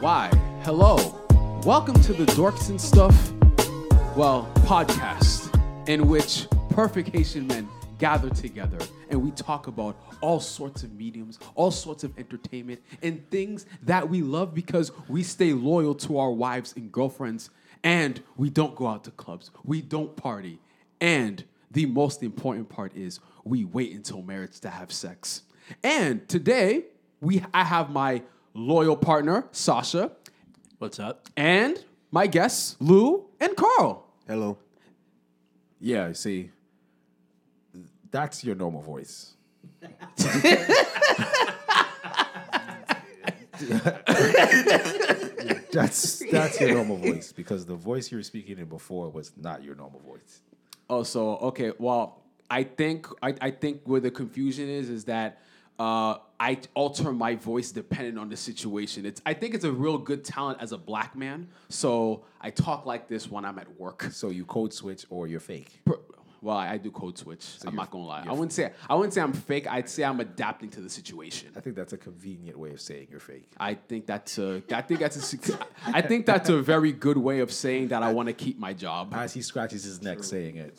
Why? Hello. Welcome to the Dorks and Stuff, well, podcast in which perfect Haitian men gather together and we talk about all sorts of mediums, all sorts of entertainment, and things that we love because we stay loyal to our wives and girlfriends, and we don't go out to clubs, we don't party, and the most important part is we wait until marriage to have sex. And today, I have my loyal partner, Sasha. What's up? And my guests, Lou and Carl. Hello. Yeah, see, that's your normal voice. That's your normal voice, because the voice you were speaking in before was not your normal voice. Oh, so, okay, well, I think where the confusion is that I alter my voice depending on the situation. I think it's a real good talent as a black man, so I talk like this when I'm at work. So you code switch or you're fake? Well, I do code switch. So I'm not gonna lie. I wouldn't say I'm fake. I'd say I'm adapting to the situation. I think that's a convenient way of saying you're fake. I think that's a very good way of saying that I want to keep my job. As he scratches his neck saying it.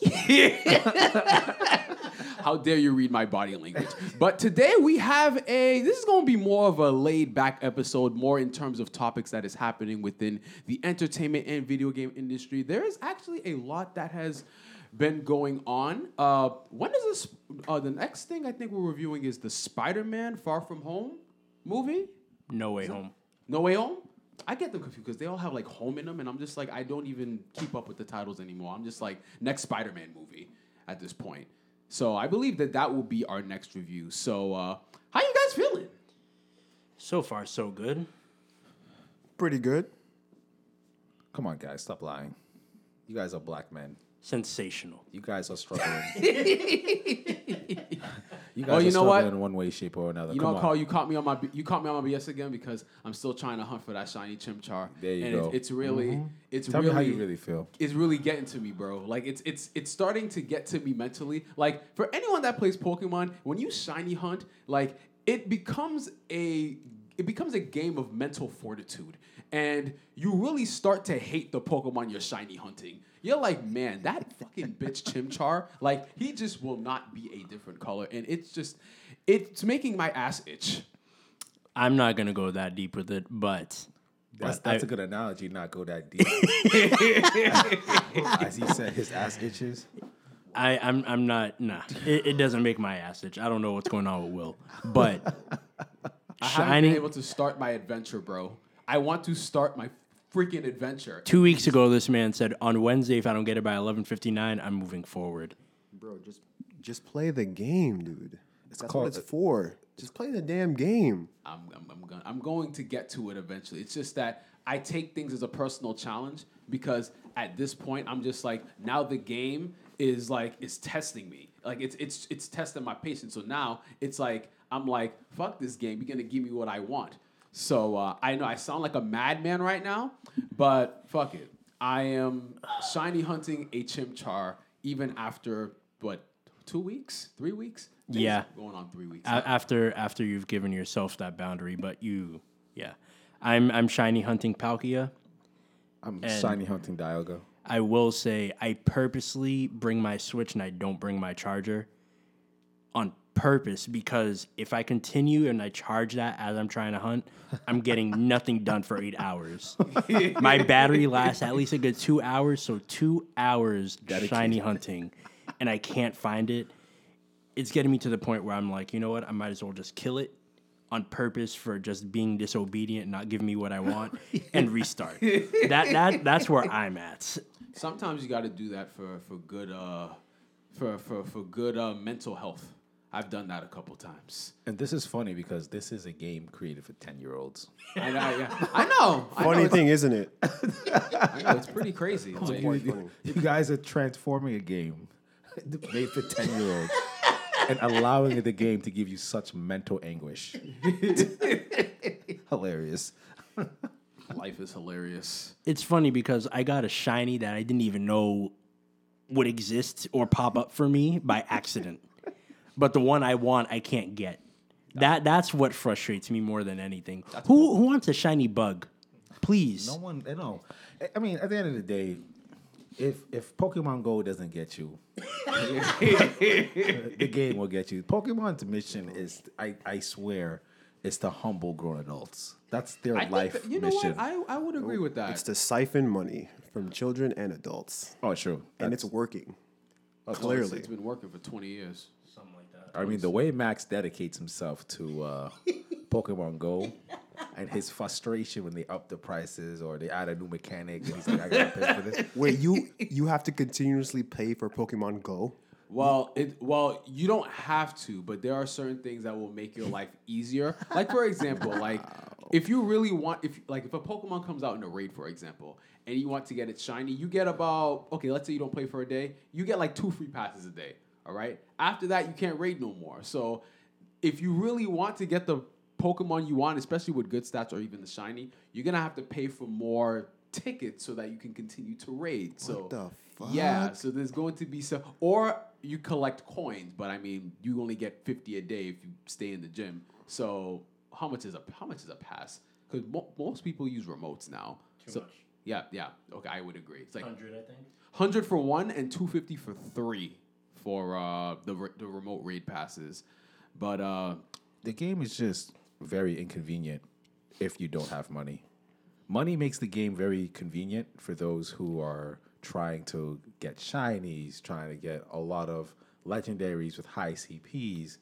How dare you read my body language? But today we have this is going to be more of a laid back episode, more in terms of topics that is happening within the entertainment and video game industry. There is actually a lot that has been going on. When is this? The next thing I think we're reviewing is the Spider-Man Far From Home movie. No Way Home? I get them confused because they all have like home in them, and I'm just like, I don't even keep up with the titles anymore. I'm just like, next Spider-Man movie at this point. So I believe that will be our next review. So how you guys feeling? So far, so good. Pretty good. Come on, guys. Stop lying. You guys are black men. Sensational. You guys are struggling. You guys are struggling in one way, shape, or another. Carl, you caught me on my BS again because I'm still trying to hunt for that shiny chimchar. There you go. Tell me how you really feel. It's really getting to me, bro. Like it's starting to get to me mentally. Like for anyone that plays Pokemon, when you shiny hunt, like it becomes a game of mental fortitude, and you really start to hate the Pokemon you're shiny hunting. You're like, man, that fucking bitch Chimchar, like, he just will not be a different color. And it's making my ass itch. I'm not going to go that deep with it, but... That's a good analogy, not go that deep. As he said, his ass itches. I'm not. It doesn't make my ass itch. I don't know what's going on with Will. But... I haven't been able to start my adventure, bro. I want to start my... freaking adventure. 2 weeks ago, this man said, on Wednesday, if I don't get it by 11:59, I'm moving forward. Bro, just play the game, dude. That's what it's for. Just play the damn game. I'm going to get to it eventually. It's just that I take things as a personal challenge because at this point, I'm just like, now the game is like, it's testing me. Like, it's testing my patience. So now it's like, I'm like, fuck this game. You're going to give me what I want. So I know I sound like a madman right now, but fuck it. I am shiny hunting a Chimchar even after, 2 weeks? 3 weeks? Yeah. Going on 3 weeks. After you've given yourself that boundary, but yeah. I'm shiny hunting Palkia. I'm shiny hunting Dialga. I will say I purposely bring my Switch and I don't bring my charger on purpose, because if I continue and I charge that as I'm trying to hunt, I'm getting nothing done for 8 hours. My battery lasts at least a good 2 hours, so 2 hours shiny hunting, and I can't find it. It's getting me to the point where I'm like, you know what? I might as well just kill it on purpose for just being disobedient and not giving me what I want and restart. That's where I'm at. Sometimes you got to do that for good mental health. I've done that a couple times. And this is funny because this is a game created for 10-year-olds. I know. Yeah. I know. Funny thing, isn't it? I know, it's pretty crazy. It's like, you guys are transforming a game made for 10-year-olds and allowing the game to give you such mental anguish. Hilarious. Life is hilarious. It's funny because I got a shiny that I didn't even know would exist or pop up for me by accident. But the one I want, I can't get. That's what frustrates me more than anything. Who wants a shiny bug? Please. No one, no. I mean, at the end of the day, if Pokemon Go doesn't get you, the game will get you. Pokemon's mission is, I swear, it's to humble grown adults. That's their life mission. You know what? I would agree with that. It's to siphon money from children and adults. Oh, sure. And it's working. Clearly. It's been working for 20 years. Something like that. I mean, the way Max dedicates himself to Pokemon Go and his frustration when they up the prices or they add a new mechanic. And he's like, I got to pay for this. Wait, you have to continuously pay for Pokemon Go? Well, you don't have to, but there are certain things that will make your life easier. Like, for example, like if you really want, if a Pokemon comes out in a raid, for example, and you want to get it shiny, you get about, okay, let's say you don't play for a day, you get like 2 free passes a day, all right? After that, you can't raid no more. So if you really want to get the Pokemon you want, especially with good stats or even the shiny, you're going to have to pay for more tickets so that you can continue to raid. What the fuck? Yeah, so there's going to be some... Or... You collect coins, but I mean, you only get 50 a day if you stay in the gym. So how much is a pass? Because most people use remotes now. Too much. Yeah. Okay, I would agree. It's like 100, I think. 100 for 1 and 250 for 3 for the remote raid passes. But the game is just very inconvenient if you don't have money. Money makes the game very convenient for those who are trying to get shinies, trying to get a lot of legendaries with high CPs.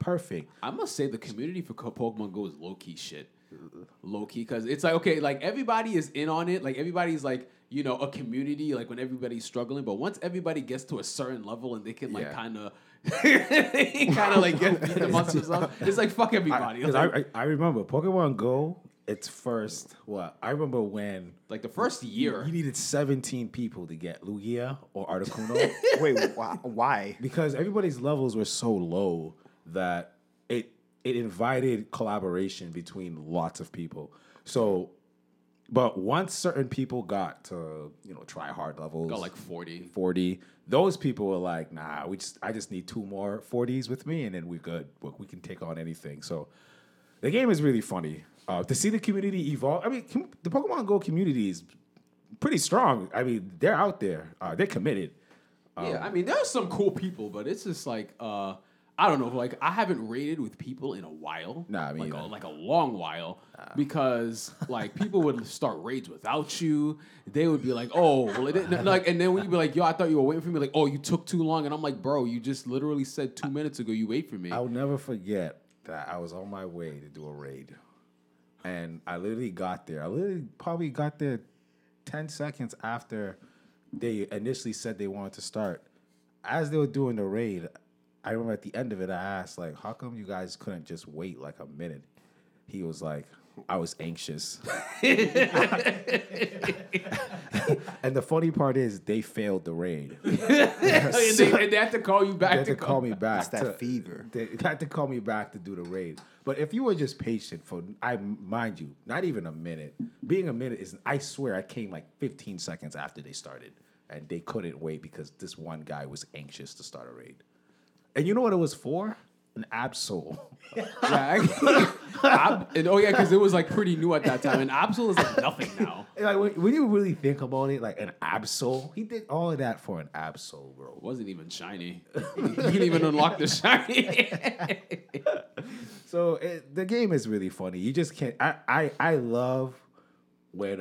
Perfect. I must say the community for Pokemon Go is low-key shit. Low-key, because it's like, okay, like everybody is in on it. Like everybody's like, you know, a community, like when everybody's struggling. But once everybody gets to a certain level and they can like kind of... kind of like get beat them up themselves. It's like, fuck everybody. I remember Pokemon Go... It's first, I remember when... Like the first year. You needed 17 people to get Lugia or Articuno. Wait, why? Because everybody's levels were so low that it invited collaboration between lots of people. So, but once certain people got to, you know, try hard levels... Got like 40. Those people were like, nah, I just need 2 more 40s with me and then we're good. We can take on anything. So the game is really funny. To see the community evolve, I mean, the Pokemon Go community is pretty strong. I mean, they're out there. They're committed. Yeah, I mean, there are some cool people, but it's just like, I don't know. Like, I haven't raided with people in a while. Nah, I mean, like a long while. Nah. Because, like, people would start raids without you. They would be like, oh, well, it didn't, like, and then when you'd be like, yo, I thought you were waiting for me. Like, oh, you took too long. And I'm like, bro, you just literally said 2 minutes ago you wait for me. I'll never forget that I was on my way to do a raid. And I literally got there. I literally probably got there 10 seconds after they initially said they wanted to start. As they were doing the raid, I remember at the end of it, I asked, like, how come you guys couldn't just wait, like, a minute? He was like, I was anxious. And the funny part is they failed the raid. And they have to call you back. They have to call me back. It's that fever. They have to call me back to do the raid. But if you were just patient for, I mind you, not even a minute. Being a minute is, I swear, I came like 15 seconds after they started. And they couldn't wait because this one guy was anxious to start a raid. And you know what it was for? An Absol. Yeah, because it was like pretty new at that time. And Absol is like nothing now. Like when you really think about it, like an Absol, he did all of that for an Absol, bro. Wasn't even shiny. He didn't even unlock the shiny. So the game is really funny. You just can't. I love when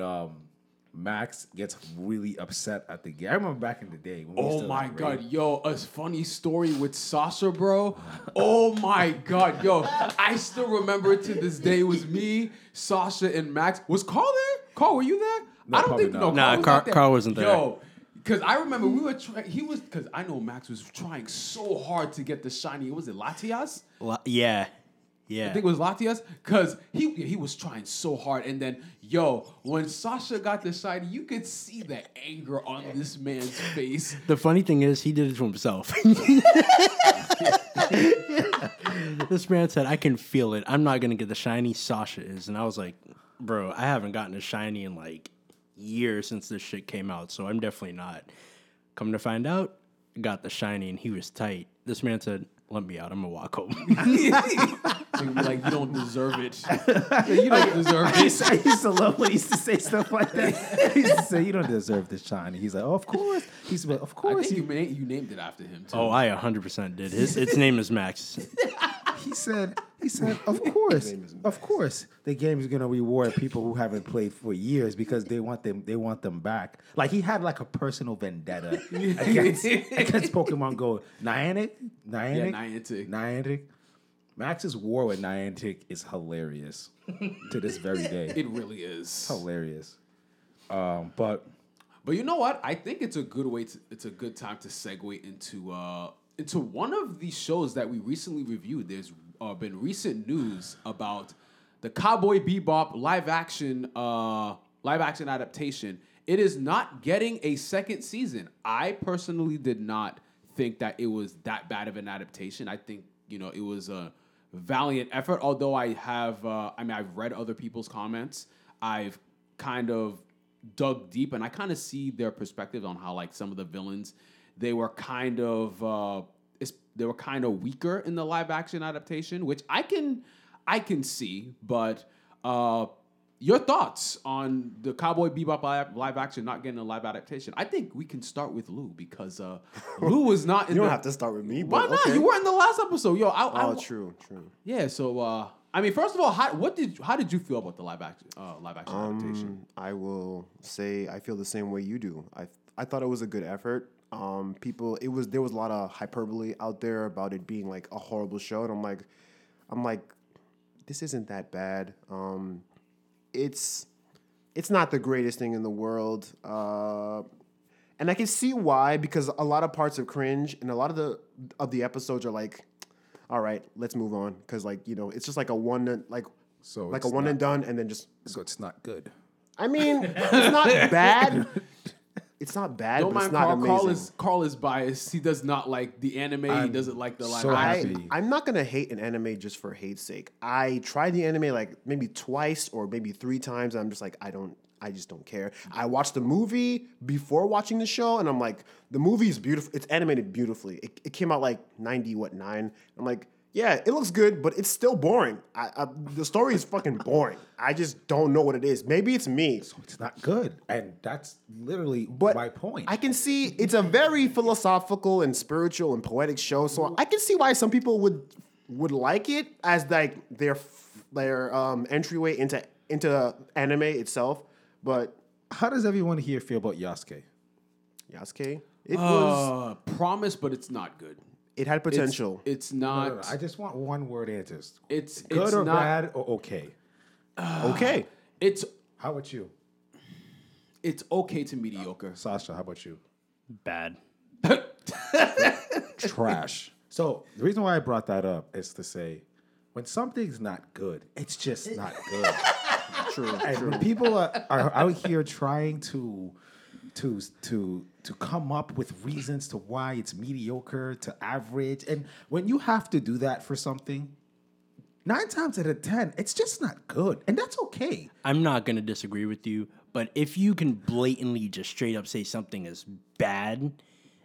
Max gets really upset at the game. I remember back in the day. When we God, yo, a funny story with Sasha, bro. Oh my God, yo, I still remember it to this day. It was me, Sasha, and Max. Was Carl there? Carl, were you there? No, I don't think no. Carl wasn't there. Yo, because I remember we were because I know Max was trying so hard to get the shiny. Was it Latias? Yeah. I think it was Latias, because he was trying so hard. And then, yo, when Sasha got the shiny, you could see the anger on this man's face. The funny thing is, he did it to himself. This man said, I can feel it. I'm not going to get the shiny Sasha is. And I was like, bro, I haven't gotten a shiny in like years since this shit came out. So I'm definitely not. Come to find out, got the shiny and he was tight. This man said, let me out. I'm going to walk home. like, you don't deserve it. You don't deserve it. I used to love when he used to say stuff like that. He used to say, you don't deserve this, Johnny. He's like, oh, of course. He's like, of course. I think you named it after him, too. Oh, I 100% did. Its name is Max. He said, of course, of course, the game is going to reward people who haven't played for years because they want them back. Like, he had like a personal vendetta against Pokemon Go. Niantic. Max's war with Niantic is hilarious to this very day. It really is hilarious. But you know what? I think it's a good way. It's a good time to segue into one of the shows that we recently reviewed. There's been recent news about the Cowboy Bebop live action adaptation. It is not getting a second season. I personally did not think that it was that bad of an adaptation. I think it was a valiant effort. Although I have, I've read other people's comments. I've kind of dug deep, and I kind of see their perspective on how like some of the villains. They were kind of weaker in the live action adaptation, which I can see. But your thoughts on the Cowboy Bebop live action not getting a live adaptation? I think we can start with Lou because Lou was not. You don't have to start with me. But why not? Okay. You were in the last episode, yo. True. Yeah. So first of all, how did you feel about the live action adaptation? I will say I feel the same way you do. I thought it was a good effort. There was a lot of hyperbole out there about it being like a horrible show, and I'm like, this isn't that bad. It's not the greatest thing in the world, and I can see why, because a lot of parts are cringe, and a lot of the episodes are like, all right, let's move on, because it's just like a one and done, and then just so it's not good. I mean, it's not bad. It's not bad, but it's not amazing. Carl is biased. He does not like the anime. He doesn't like the live action. I'm not going to hate an anime just for hate's sake. I tried the anime like maybe twice or maybe three times. And I'm just like, I just don't care. I watched the movie before watching the show. And I'm like, the movie is beautiful. It's animated beautifully. It came out like 99. I'm like, yeah, it looks good, but it's still boring. The story is fucking boring. I just don't know what it is. Maybe it's me. So it's not good. And that's literally my point. I can see it's a very philosophical and spiritual and poetic show. So I can see why some people would like it as like their entryway into anime itself. But how does everyone here feel about Yasuke? Yasuke? It was promised, but it's not good. It had potential. It's not. No. I just want one word answers. It's good or not, bad or okay. Okay. It's. How about you? It's okay to mediocre. Sasha, how about you? Bad. Trash. So the reason why I brought that up is to say, when something's not good, it's just not good. True. When people are out here trying to come up with reasons to why it's mediocre, to average. And when you have to do that for something, 9 times out of 10, it's just not good. And that's okay. I'm not going to disagree with you, but if you can blatantly just straight up say something is bad,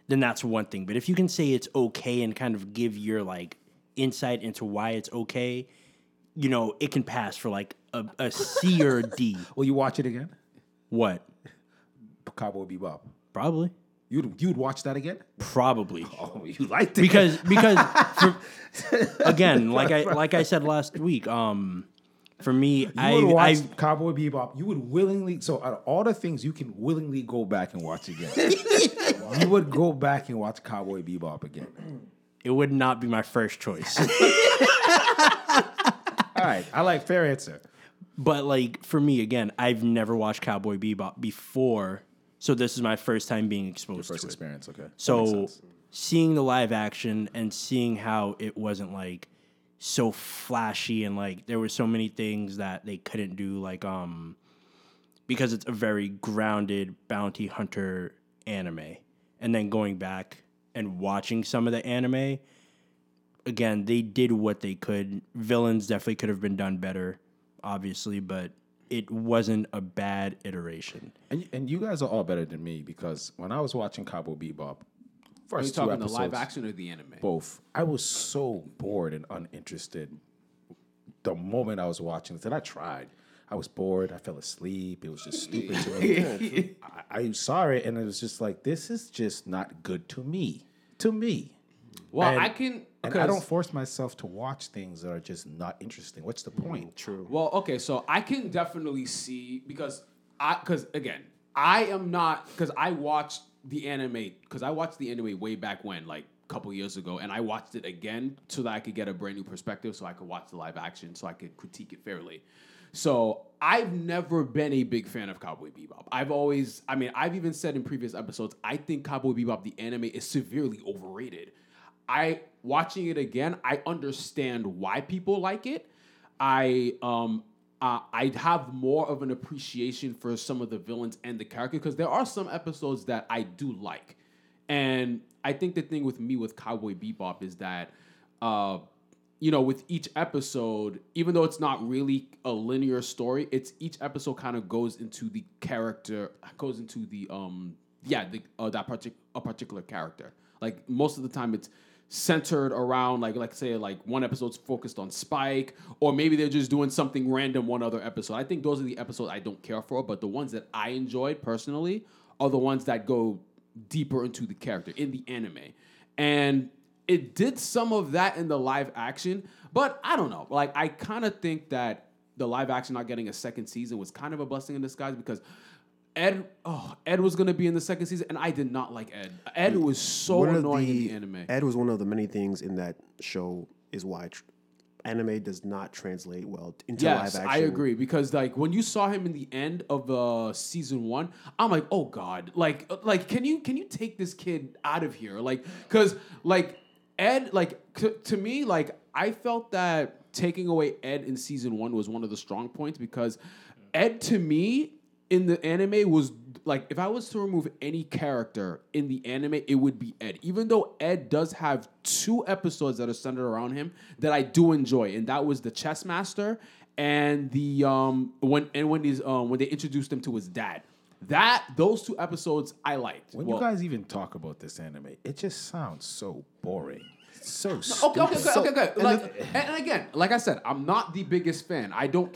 then that's one thing. But if you can say it's okay and kind of give your like insight into why it's okay, it can pass for like a C or a D. Will you watch it again? What? Cowboy Bebop. Probably. You'd watch that again? Probably. Oh, you liked it because again, like I said last week, for me, I watched Cowboy Bebop. You would willingly. So out of all the things you can willingly go back and watch again, you would go back and watch Cowboy Bebop again. It would not be my first choice. All right, I like fair answer. But like for me, again, I've never watched Cowboy Bebop before. So this is my first time being exposed to it. Your first experience, okay. So seeing the live action and seeing how it wasn't like so flashy and like there were so many things that they couldn't do, like because it's a very grounded bounty hunter anime. And then going back and watching some of the anime, again, they did what they could. Villains definitely could have been done better, obviously, but it wasn't a bad iteration. And you guys are all better than me because when I was watching Cowboy Bebop, first 2 episodes... Are you talking the live action or the anime? Both. I was so bored and uninterested the moment I was watching this, and I tried. I was bored. I fell asleep. It was just stupid. I saw it, and it was just like, this is just not good to me. Well, and, and I don't force myself to watch things that are just not interesting. What's the point? True. Well, okay, so I can definitely see, because again, I am not, because I watched the anime, way back when, like, couple years ago, and I watched it again so that I could get a brand new perspective, so I could watch the live action, so I could critique it fairly. So I've never been a big fan of Cowboy Bebop. I've always, I mean, I've even said in previous episodes, I think Cowboy Bebop, the anime, is severely overrated. Watching it again, I understand why people like it. I have more of an appreciation for some of the villains and the character, because there are some episodes that I do like. And I think the thing with me with Cowboy Bebop is that, you know, with each episode, even though it's not really a linear story, it's each episode kind of goes into the character, goes into the, a particular character. Like, most of the time it's centered around, like one episode's focused on Spike, or maybe they're just doing something random one other episode. I think those are the episodes I don't care for, but the ones that I enjoyed personally are the ones that go deeper into the character in the anime. And it did some of that in the live action, but I don't know. Like, I kind of think that the live action not getting a second season was kind of a blessing in disguise, because Ed was going to be in the second season, and I did not like Ed. Ed was so annoying in the anime. Ed was one of the many things in that show is why anime does not translate well into live action. Yes, I agree, because like when you saw him in the end of season one, I'm like, oh god, like can you take this kid out of here? Like, because like Ed, like to me, like I felt that taking away Ed in season one was one of the strong points, because Ed to me in the anime was, like, if I was to remove any character in the anime, it would be Ed. Even though Ed does have two episodes that are centered around him that I do enjoy, and that was the chess master and the when they introduced him to his dad. Those two episodes I liked. When you guys even talk about this anime, it just sounds so boring. Okay. Like, and again, like I said, I'm not the biggest fan. I don't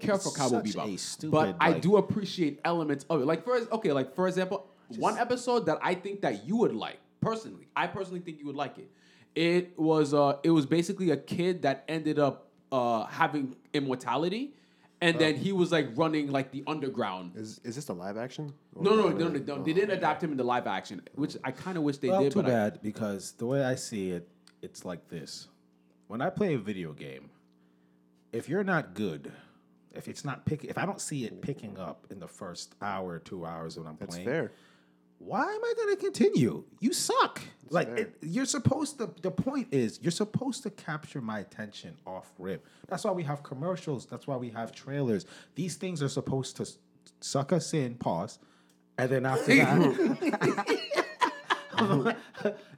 care for Cowboy Bebop, but I do appreciate elements of it. For example, one episode that I think that you would like personally. I personally think you would like it. It was basically a kid that ended up having immortality. And then he was like running like the underground. Is this the live action? No. They didn't adapt him into live action, which I kind of wish they did. Too bad, because the way I see it, it's like this. When I play a video game, if you're not good, if I don't see it picking up in the first hour, 2 hours when I'm playing, that's fair. Why am I going to continue? You suck. That's like the point is you're supposed to capture my attention off rip. That's why we have commercials. That's why we have trailers. These things are supposed to suck us in, pause, and then after that...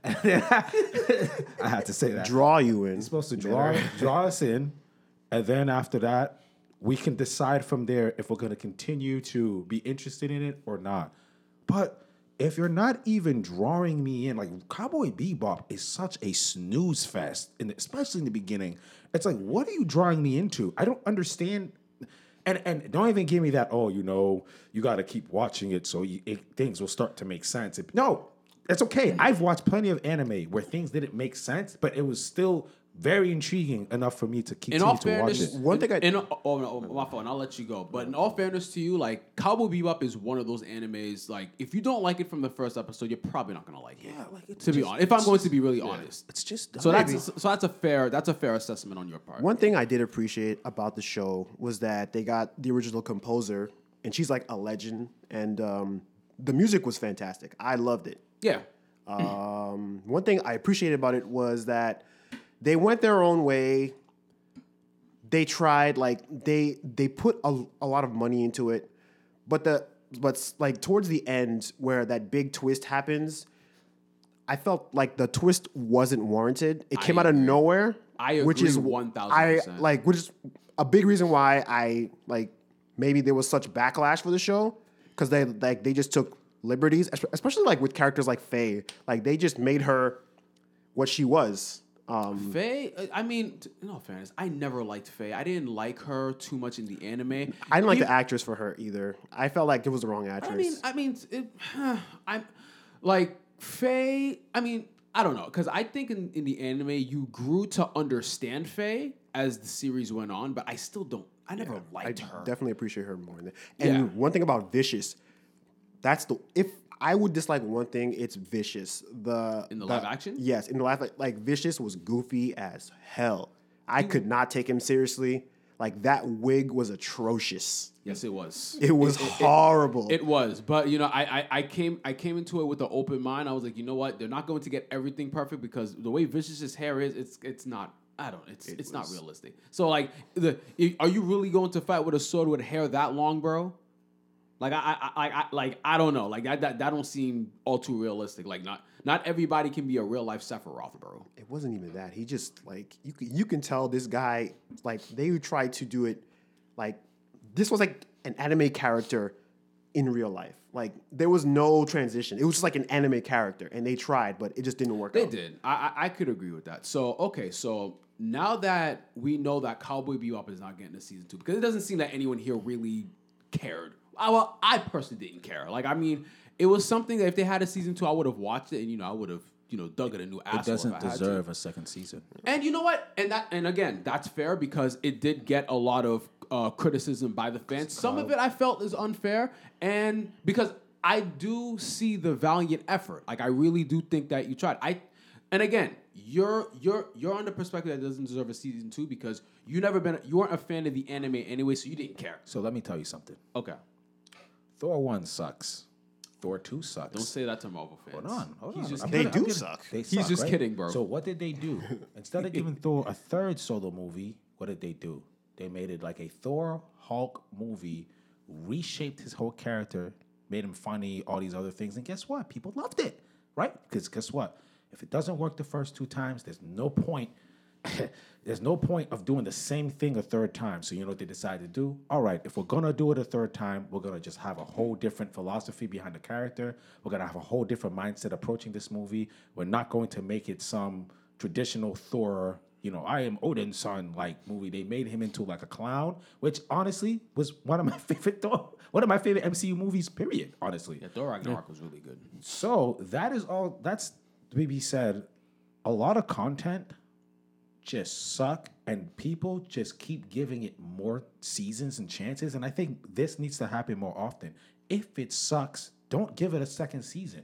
I had to say that. Draw you in. You're supposed to draw us in, and then after that, we can decide from there if we're going to continue to be interested in it or not. But if you're not even drawing me in, like Cowboy Bebop is such a snooze fest, and especially in the beginning, it's like, what are you drawing me into? I don't understand. And don't even give me that. Oh, you know, you got to keep watching it so things will start to make sense. No. That's okay. I've watched plenty of anime where things didn't make sense, but it was still very intriguing enough for me to continue to watch it. One thing my fault. I'll let you go. But in all fairness to you, like Cowboy Bebop is one of those animes. Like, if you don't like it from the first episode, you're probably not gonna like it. Yeah, like it's honest, it's just dumb. So that's a fair assessment on your part. One thing I did appreciate about the show was that they got the original composer, and she's like a legend, and the music was fantastic. I loved it. Yeah. One thing I appreciated about it was that they went their own way. They tried, like they put a lot of money into it, but like towards the end where that big twist happens, I felt like the twist wasn't warranted. It came out of nowhere. I agree, which is 1,000%. Which is a big reason why I like maybe there was such backlash for the show, because they just took liberties, especially like with characters like Faye. Like, they just made her what she was, Faye, I mean, in all fairness, I never liked Faye. I didn't like her too much in the anime. I didn't like the actress for her either. I felt like it was the wrong actress. I don't know, because I think in the anime you grew to understand Faye as the series went on, but I still don't. I never liked her. I definitely appreciate her more. One thing about Vicious, if I would dislike one thing, it's Vicious. In the live action? Yes, in the live Vicious was goofy as hell. I could not take him seriously. Like, that wig was atrocious. Yes, it was. It was horrible. It was. But, you know, I came into it with an open mind. I was like, you know what? They're not going to get everything perfect because the way Vicious's hair is, it's not... It's not realistic. So like, are you really going to fight with a sword with hair that long, bro? Like I don't know. Like that don't seem all too realistic. Like not everybody can be a real life Sephiroth, bro. It wasn't even that. He just like you can tell this guy like they tried to do it like this was like an anime character in real life. Like, there was no transition. It was just like an anime character, and they tried, but it just didn't work out. They did. I could agree with that. So now that we know that Cowboy Bebop is not getting a season 2, because it doesn't seem that anyone here really cared. Well, I personally didn't care. Like, I mean, it was something that if they had a season 2, I would have watched it, and, you know, I would have, you know, dug it a new asshole. It doesn't deserve a second season. And you know what? And again, that's fair, because it did get a lot of criticism by the fans. Some of it I felt is unfair, and because I do see the valiant effort, like I really do think that you tried. And again, you're on the perspective that doesn't deserve a season 2 because you weren't a fan of the anime anyway, so you didn't care. So let me tell you something. Okay, Thor 1 sucks. Thor 2 sucks. Don't say that to Marvel fans. Hold on. He's just kidding, bro. So what did they do? Instead of giving Thor a third solo movie, what did they do? They made it like a Thor Hulk movie, reshaped his whole character, made him funny, all these other things. And guess what? People loved it, right? Because guess what? If it doesn't work the first 2 times, there's no point. There's no point of doing the same thing a third time. So you know what they decided to do? All right, if we're going to do it a third time, we're going to just have a whole different philosophy behind the character. We're going to have a whole different mindset approaching this movie. We're not going to make it some traditional Thor, you know, I am Odin's son, like, movie. They made him into, like, a clown, which, honestly, was one of my favorite MCU movies, period, honestly. Yeah, Thor Ragnarok was really good. So, that is all, that's, BB said, a lot of content just suck, and people just keep giving it more seasons and chances, and I think this needs to happen more often. If it sucks, don't give it a second season.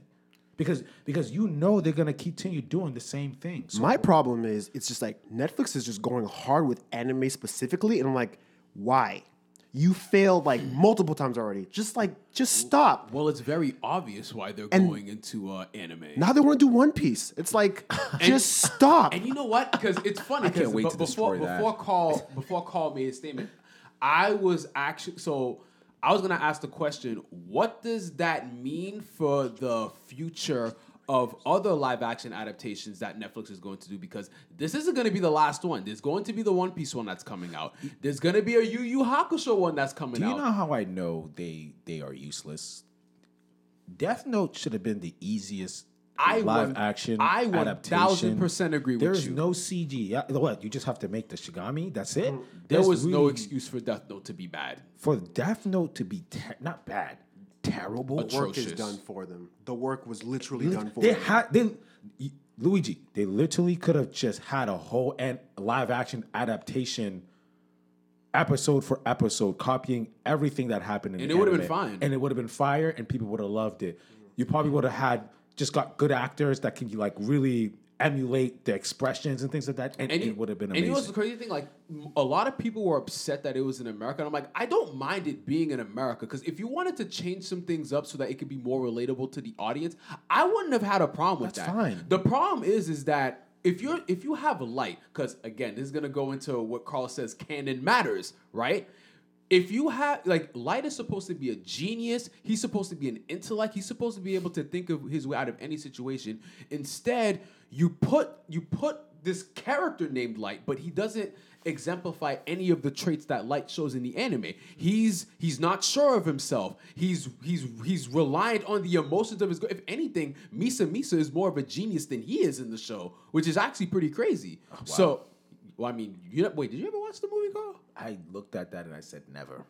Because you know they're going to continue doing the same thing. So my problem is, it's just like, Netflix is just going hard with anime specifically, and I'm like, why? You failed like multiple times already. Just stop. Well, it's very obvious why they're going into anime. Now they want to do One Piece. It's like, just stop. And you know what? Because it's funny. I can't wait to destroy that. Before Carl made a statement, I was going to ask the question, what does that mean for the future of other live-action adaptations that Netflix is going to do? Because this isn't going to be the last one. There's going to be the One Piece one that's coming out. There's going to be a Yu Yu Hakusho one that's coming out. Do you know how I know they are useless? Death Note should have been the easiest live-action adaptation. I 1,000% agree with you. There's no CG. What? You just have to make the Shigami? That's it? There was no excuse for Death Note to be bad. For Death Note to be not bad, terrible. Atrocious. Work is done for them. The work was literally done for them. Luigi, they literally could have just had a whole live-action adaptation episode for episode, copying everything that happened in the anime. And it would have been fine. And it would have been fire, and people would have loved it. You probably would have had... just got good actors that can like really emulate the expressions and things like that, and it would have been amazing. And you know what's the crazy thing? Like, a lot of people were upset that it was in America, and I'm like, I don't mind it being in America, because if you wanted to change some things up so that it could be more relatable to the audience, I wouldn't have had a problem with that. That's fine. The problem is that if you have light, because again, this is gonna go into what Carl says, canon matters, right? If you have, like, Light is supposed to be a genius. He's supposed to be an intellect. He's supposed to be able to think of his way out of any situation. Instead, you put this character named Light, but he doesn't exemplify any of the traits that Light shows in the anime. He's not sure of himself. He's reliant on the emotions of his. If anything, Misa is more of a genius than he is in the show, which is actually pretty crazy. Oh, wow. So, well, I mean, wait, did you ever watch the movie, Carl? I looked at that and I said never.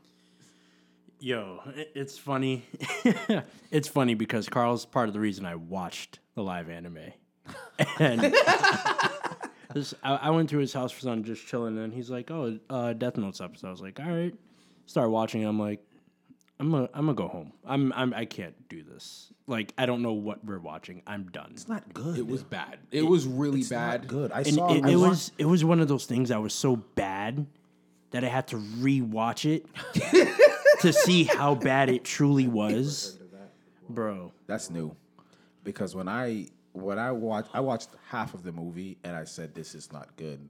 Yo, it's funny. It's funny because Carl's part of the reason I watched the live anime. And I went to his house for something, just chilling, and he's like, "Oh, Death Note's up." So I was like, "All right." Start watching. I'm like, "I'm gonna go home. I can't do this. Like, I don't know what we're watching. I'm done." It's not good. It was bad. It was really bad. Not good. It was one of those things that was so bad that I had to rewatch it. To see how bad it truly was, bro. That's new, because when I watched half of the movie and I said this is not good.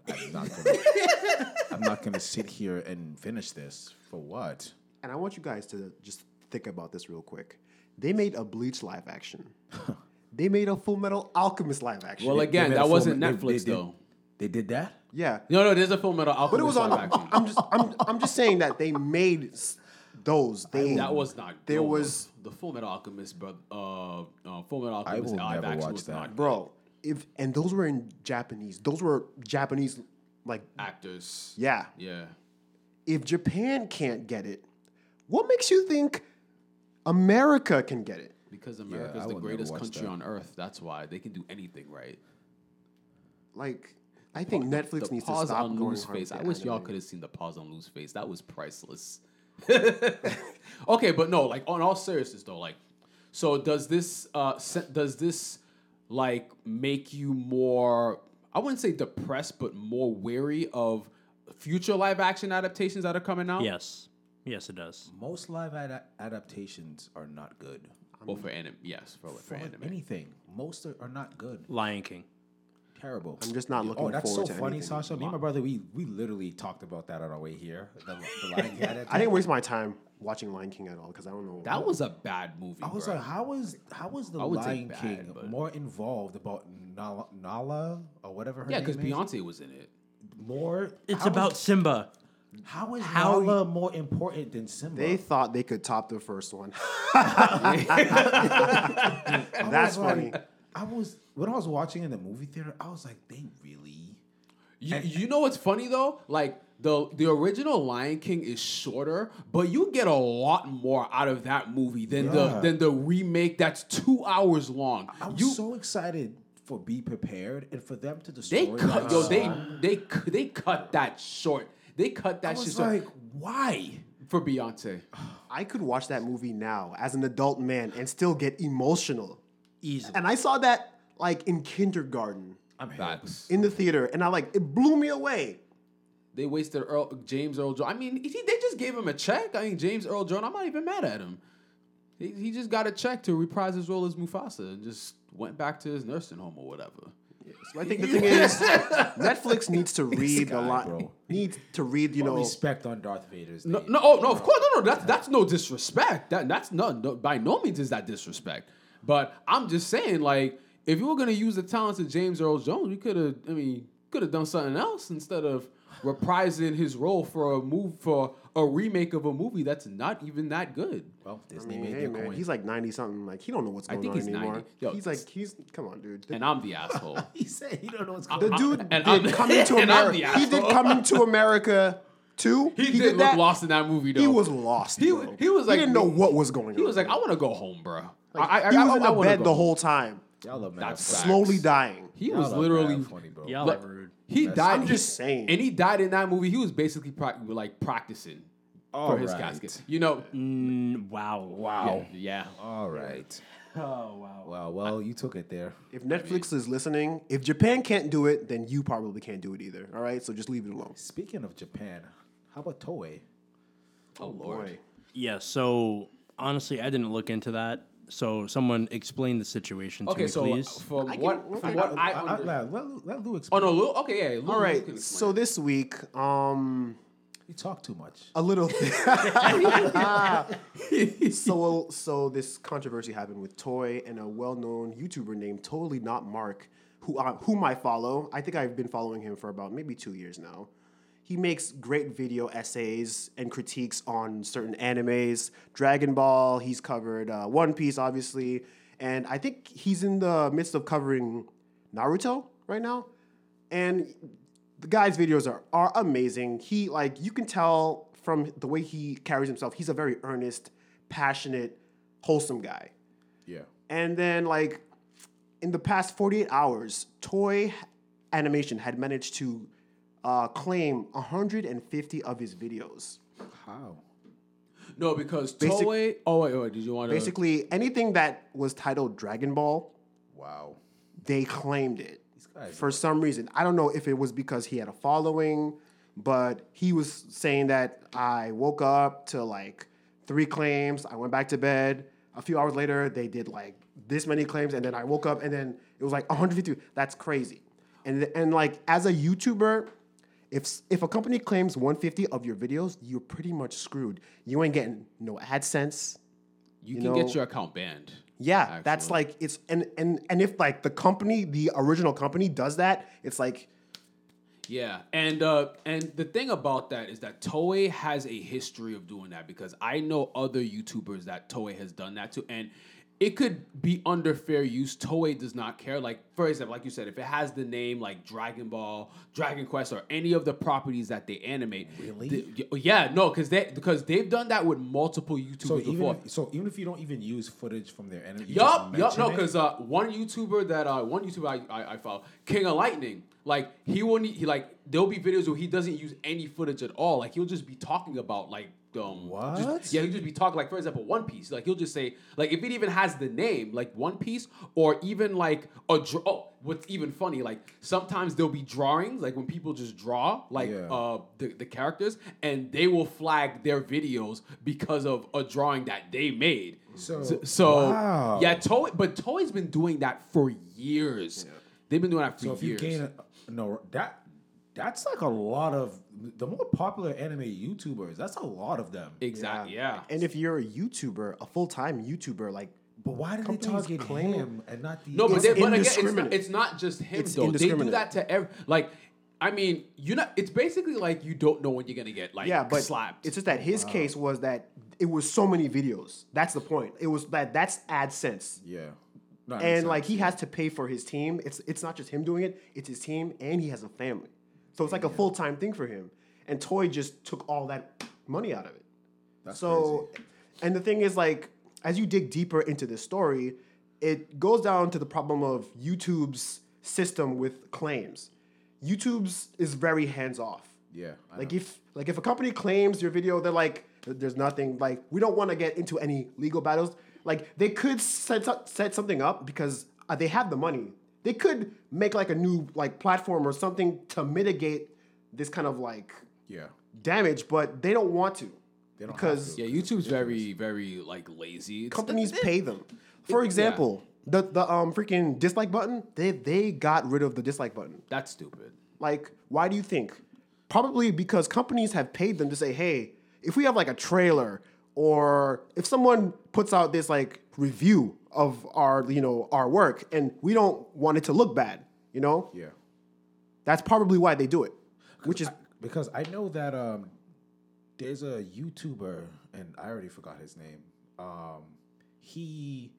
I'm not gonna sit here and finish this for what? And I want you guys to just think about this real quick. They made a Bleach live action. They made a Full Metal Alchemist live action. Well, again, that wasn't Netflix though. They did that? Yeah. No, there's a Full Metal Alchemist. But it was on. Live action. I'm just saying that they made. Those they that was not there was the Full Metal Alchemist, but Full Metal Alchemist live action was that. Not bro. If and those were in Japanese. Those were Japanese like actors. Yeah, yeah. If Japan can't get it, what makes you think America can get it? Because America is the greatest country on earth. That's why they can do anything, right? Like. I think Netflix needs to stop on Lou's face. I wish y'all could have seen the pause on Lou's face. That was priceless. Okay, but no, like on all seriousness though, like, so does this like make you more? I wouldn't say depressed, but more wary of future live action adaptations that are coming out. Yes, it does. Most live adaptations are not good. Well, for anime, yes, for anime, anything. Most are not good. Lion King. Terrible. I'm just not looking forward to anything. Oh, that's so funny, Sasha. Me and my brother, we literally talked about that on our way here. The Lion King. I didn't waste my time watching Lion King at all because I don't know. That was a bad movie. I was like, how was the Lion King more involved about Nala or whatever her name is? Yeah, because Beyonce was in it. More. It's about Simba. How is Nala more important than Simba? They thought they could top the first one. That's funny. When I was watching in the movie theater, I was like, they really? You know what's funny, though? Like, the original Lion King is shorter, but you get a lot more out of that movie than the remake that's 2 hours long. I'm so excited for Be Prepared and for them to destroy that song. They cut that short. They cut that shit short. I was like, why? For Beyonce. I could watch that movie now as an adult man and still get emotional. Easily. And I saw that like in kindergarten, in the theater, and I like it blew me away. They wasted James Earl Jones. I mean, they just gave him a check. I mean, James Earl Jones. I'm not even mad at him. He just got a check to reprise his role as Mufasa and just went back to his nursing home or whatever. Yeah, so I think the thing is, Netflix needs to read a lot. Bro. Needs to read, you know, respect on Darth Vader's. No, of course, no. That's no disrespect. That's no. By no means is that disrespect. But I'm just saying, like, if you were gonna use the talents of James Earl Jones, you could have done something else instead of reprising his role for a remake of a movie that's not even that good. Well, Disney made their coin. He's like 90 something. Like he don't know what's going on anymore. 90. Yo, he's come on, dude. And I'm the asshole. He said he don't know what's going on. The dude did Coming to America. He did Coming to America. Two, he did look lost in that movie, though. He was lost. He was like, he didn't know what was going on. He was like, I want to go home, bro. Like, I was in bed the whole time. Y'all love man. That's slowly dying. He was literally funny, bro. Y'all like, rude. He died. I'm just saying. And he died in that movie. He was basically practicing for his casket. You know? Wow. Yeah. All right. Oh, wow. Wow. Well, you took it there. If Netflix is listening, if Japan can't do it, then you probably can't do it either. All right? So just leave it alone. Speaking of Japan, how about Toei? Oh, Lord. Boy. Yeah, so honestly, I didn't look into that. So someone explain the situation to me, please. Okay, so let Lou explain. Oh, no, Lou? Okay, yeah. Lou, all right, so this week... You talk too much. A little. So this controversy happened with Toei and a well-known YouTuber named Totally Not Mark, whom I follow. I think I've been following him for about maybe 2 years now. He makes great video essays and critiques on certain animes. Dragon Ball, he's covered One Piece, obviously. And I think he's in the midst of covering Naruto right now. And the guy's videos are amazing. He, like, you can tell from the way he carries himself, he's a very earnest, passionate, wholesome guy. Yeah. And then, like, in the past 48 hours, Toei Animation had managed to claim 150 of his videos. How? No, because Toei... Oh, wait, did you want to... Basically, anything that was titled Dragon Ball... Wow. They claimed it. For some reason. I don't know if it was because he had a following, but he was saying that I woke up to, like, 3 claims. I went back to bed. A few hours later, they did, like, this many claims, and then I woke up, and then it was, like, 152. That's crazy. And like, as a YouTuber... If a company claims 150 of your videos, you're pretty much screwed. You ain't getting no AdSense. You can get your account banned. Yeah, actually. That's like it's and if like the original company does that, it's like yeah. And the thing about that is that Toei has a history of doing that because I know other YouTubers that Toei has done that to, and it could be under fair use. Toei does not care. Like, for example, like you said, if it has the name like Dragon Ball, Dragon Quest, or any of the properties that they animate. Really? Because they've done that with multiple YouTubers before. Even if you don't even use footage from their anime. Yup. No, because one YouTuber I follow, King of Lightning. Like there'll be videos where he doesn't use any footage at all. Like he'll just be talking about like what? He'll just be talking like, for example, One Piece. Like he'll just say like if it even has the name like One Piece or even like a draw. Oh, what's even funny? Like sometimes there'll be drawings like when people just draw like the characters and they will flag their videos because of a drawing that they made. So wow. Yeah, Toei's been doing that for years. Yeah. They've been doing that for years. That's like a lot of the more popular anime YouTubers. That's a lot of them. Exactly. Yeah. And if you're a YouTuber, a full-time YouTuber, like, but why did they target him and not the? No, but again, it's not just him though. They do that to every. Like, I mean, you're not. It's basically like you don't know when you're gonna get like slapped. It's just that his case was that it was so many videos. That's the point. It was that's AdSense. Yeah. No, and like he has to pay for his team. It's not just him doing it. It's his team, and he has a family. So it's like a full-time thing for him. And Toei just took all that money out of it. That's crazy. And the thing is, like, as you dig deeper into this story, it goes down to the problem of YouTube's system with claims. YouTube's is very hands-off. Yeah. If a company claims your video, they're like, there's nothing. Like, we don't want to get into any legal battles. Like, they could set something up because they have the money. They could make, like, a new, like, platform or something to mitigate this kind of, like, damage, but they don't want to. They don't because to. Yeah, YouTube's very, very, like, lazy. Companies pay them. For example, the freaking dislike button, they got rid of the dislike button. That's stupid. Like, why do you think? Probably because companies have paid them to say, hey, if we have, like, a trailer... Or if someone puts out this like review of our, you know, our work and we don't want it to look bad, you know? Yeah. That's probably why they do it. Because I know that there's a YouTuber and I already forgot his name. He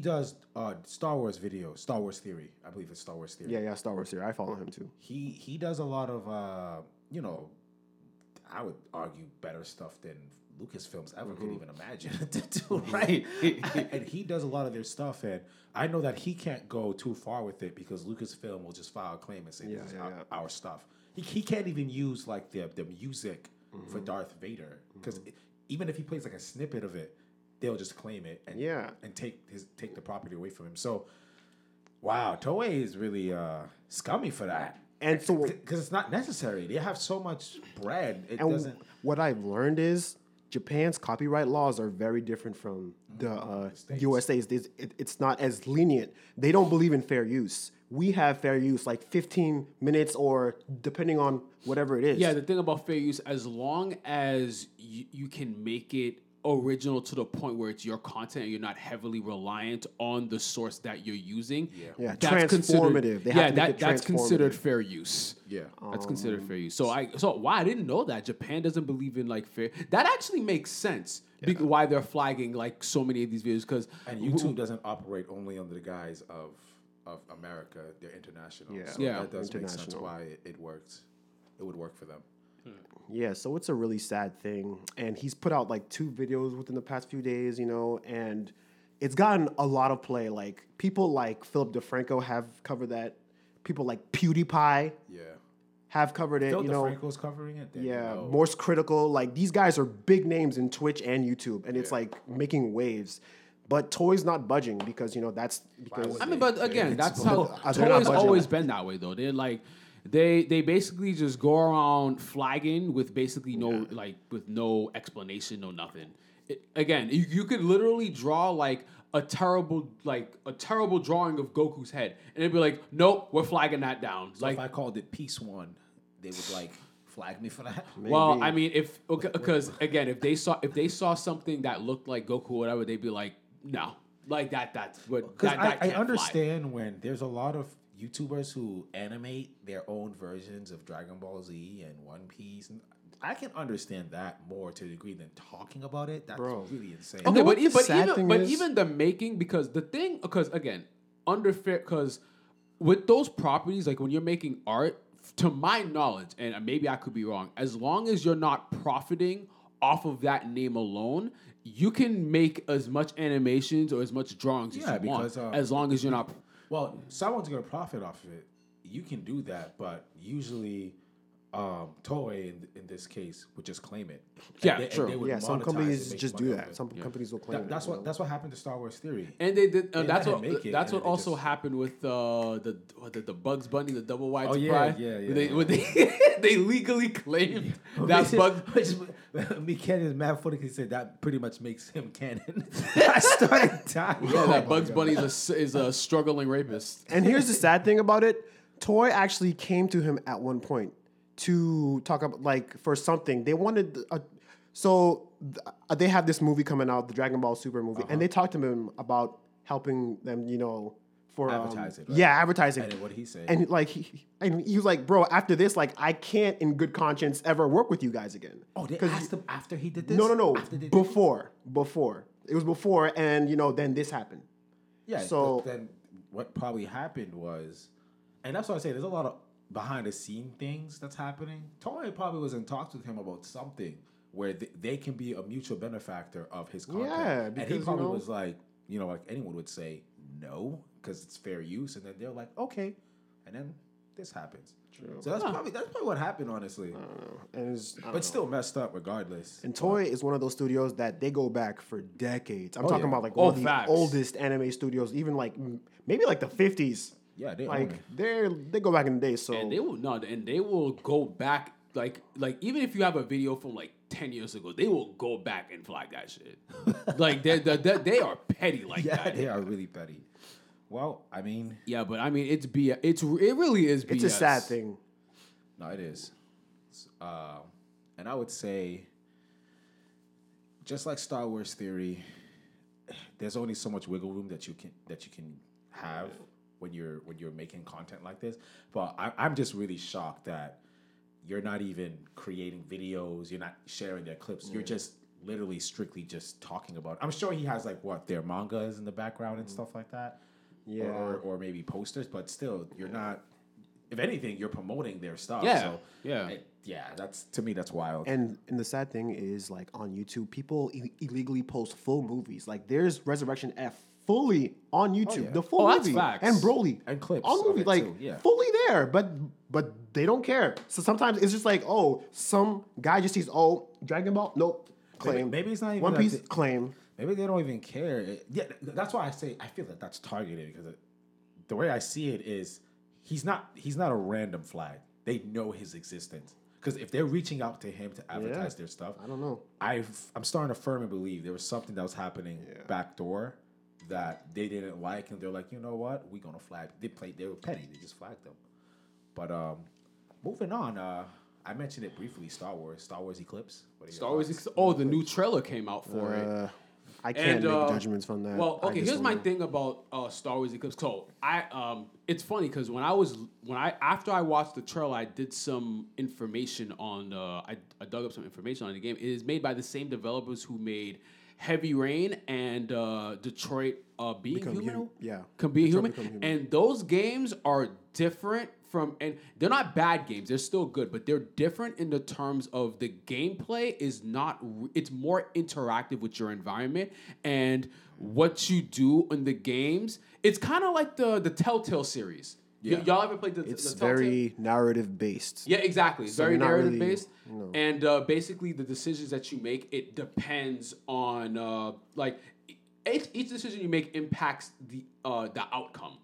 does Star Wars videos, Star Wars Theory. I believe it's Star Wars Theory. Yeah, Star Wars Theory. I follow him too. He does a lot of I would argue better stuff than Lucasfilms ever could even imagine to do, right? And he does a lot of their stuff, and I know that he can't go too far with it because Lucasfilm will just file a claim and say this is our stuff. He can't even use like the music for Darth Vader because even if he plays like a snippet of it, they'll just claim it and take the property away from him. So, wow, Toei is really scummy for that. And so, because it's not necessary, they have so much bread. It doesn't. What I've learned is. Japan's copyright laws are very different from the USA's. It's not as lenient. They don't believe in fair use. We have fair use, like 15 minutes or depending on whatever it is. Yeah, the thing about fair use, as long as you can make it original to the point where it's your content and you're not heavily reliant on the source that you're using. Yeah, that's transformative. They have to make it transformative. That's considered fair use. Yeah, that's considered fair use. So I didn't know that Japan doesn't believe in like fair. That actually makes sense. Yeah. Why they're flagging like so many of these videos and YouTube doesn't operate only under the guise of America. They're international. Yeah, so that does make sense why it works. It would work for them. Yeah, so it's a really sad thing. And he's put out like 2 videos within the past few days, you know, and it's gotten a lot of play. Like people like Philip DeFranco have covered that. People like PewDiePie have covered it. Philip DeFranco's covering it. Morse Critical. Like these guys are big names in Twitch and YouTube, and it's like making waves. But Toei's not budging because, you know, that's because... I mean, but again, that's how... Toei's always been that way, though. They're like... They basically just go around flagging with basically no explanation, no nothing. You could literally draw like a terrible drawing of Goku's head, and it'd be like, nope, we're flagging that down. So like if I called it Piece One, they would like flag me for that. Maybe. Well, I mean, if they saw something that looked like Goku or whatever, they'd be like, no, like that's what. Because I understand fly. When there's a lot of YouTubers who animate their own versions of Dragon Ball Z and One Piece. And I can understand that more to a degree than talking about it. That's really insane. Okay, even the making, because with those properties, like when you're making art, to my knowledge, and maybe I could be wrong, as long as you're not profiting off of that name alone, you can make as much animations or as much drawings as you want, as long as you're not... Well, someone's going to profit off of it. You can do that, but usually Toei, in this case, would just claim it. And they would some companies just do that. Some companies will claim it. That's what happened to Star Wars Theory. And they did. That's what happened with the Bugs Bunny, the double wide surprise. They legally claimed that Bugs Bunny. Me, Canon's mad footy said that pretty much makes him canon. I started dying. Yeah, that Bugs Bunny is a struggling rapist. And here's the sad thing about it. Toei actually came to him at one point to talk about, like, for something. They wanted... they have this movie coming out, the Dragon Ball Super movie, and they talked to him about helping them, you know, for... advertising. Right? Yeah, advertising. And what he said. And, like, he was like, bro, after this, like, I can't in good conscience ever work with you guys again. Oh, they asked him after he did this? No. Before. It was before, and, you know, then this happened. Yeah, so... Then what probably happened was... And that's what I say, there's a lot of behind-the-scene things that's happening. Toei probably was in talks with him about something where they can be a mutual benefactor of his content. Yeah, because, and he probably was like, you know, like anyone would say no because it's fair use, and then they're like, okay, and then this happens. True. So that's probably what happened, honestly. I don't know. But still messed up regardless. And Toei is one of those studios that they go back for decades. I'm talking about like one of the oldest anime studios, even like maybe like the 50s. Yeah, they like they go back in the day. So and they will go back like even if you have a video from like 10 years ago, they will go back and flag that shit. Like they are petty like that. Yeah, they are really petty. Well, I mean, yeah, but I mean it's BS. It really is BS. It's a sad thing. No, it is. And I would say, just like Star Wars Theory, there's only so much wiggle room that you can have. When you're making content like this. But I'm just really shocked that you're not even creating videos. You're not sharing their clips. You're just literally strictly just talking about it. I'm sure he has, like, what, their mangas in the background and stuff like that. Yeah. Or maybe posters. But still, you're not... If anything, you're promoting their stuff. Yeah. So that's wild. And the sad thing is, like, on YouTube, people illegally post full movies. Like, there's Resurrection F fully on YouTube, the full movie, and Broly, and clips on movie, like fully there, but they don't care. So sometimes it's just like, some guy just sees, Dragon Ball, nope, claim. Maybe it's not even One Piece, like claim. Maybe they don't even care. That's why I say I feel like that's targeted, because the way I see it is he's not a random flag. They know his existence, because if they're reaching out to him to advertise their stuff, I don't know. I'm starting to firmly believe there was something that was happening backdoor that they didn't like, and they're like, you know what? We're gonna flag. They were petty. They just flagged them. But moving on, I mentioned it briefly, Star Wars Eclipse. The new trailer came out for it. I can't make judgments from that. Well, okay, here's my thing about Star Wars Eclipse. So, it's funny because after I watched the trailer, I did some information on I dug up some information on the game. It is made by the same developers who made Heavy Rain and Detroit Become Human, and those games are different. And they're not bad games. They're still good, but they're different in the terms of the gameplay is not. It's more interactive with your environment and what you do in the games. It's kind of like the Telltale series. Yeah. Y'all ever played the Telltale? It's very narrative based. Yeah, exactly. So very narrative based. No. And basically, the decisions that you make it depends on each decision you make impacts the outcome.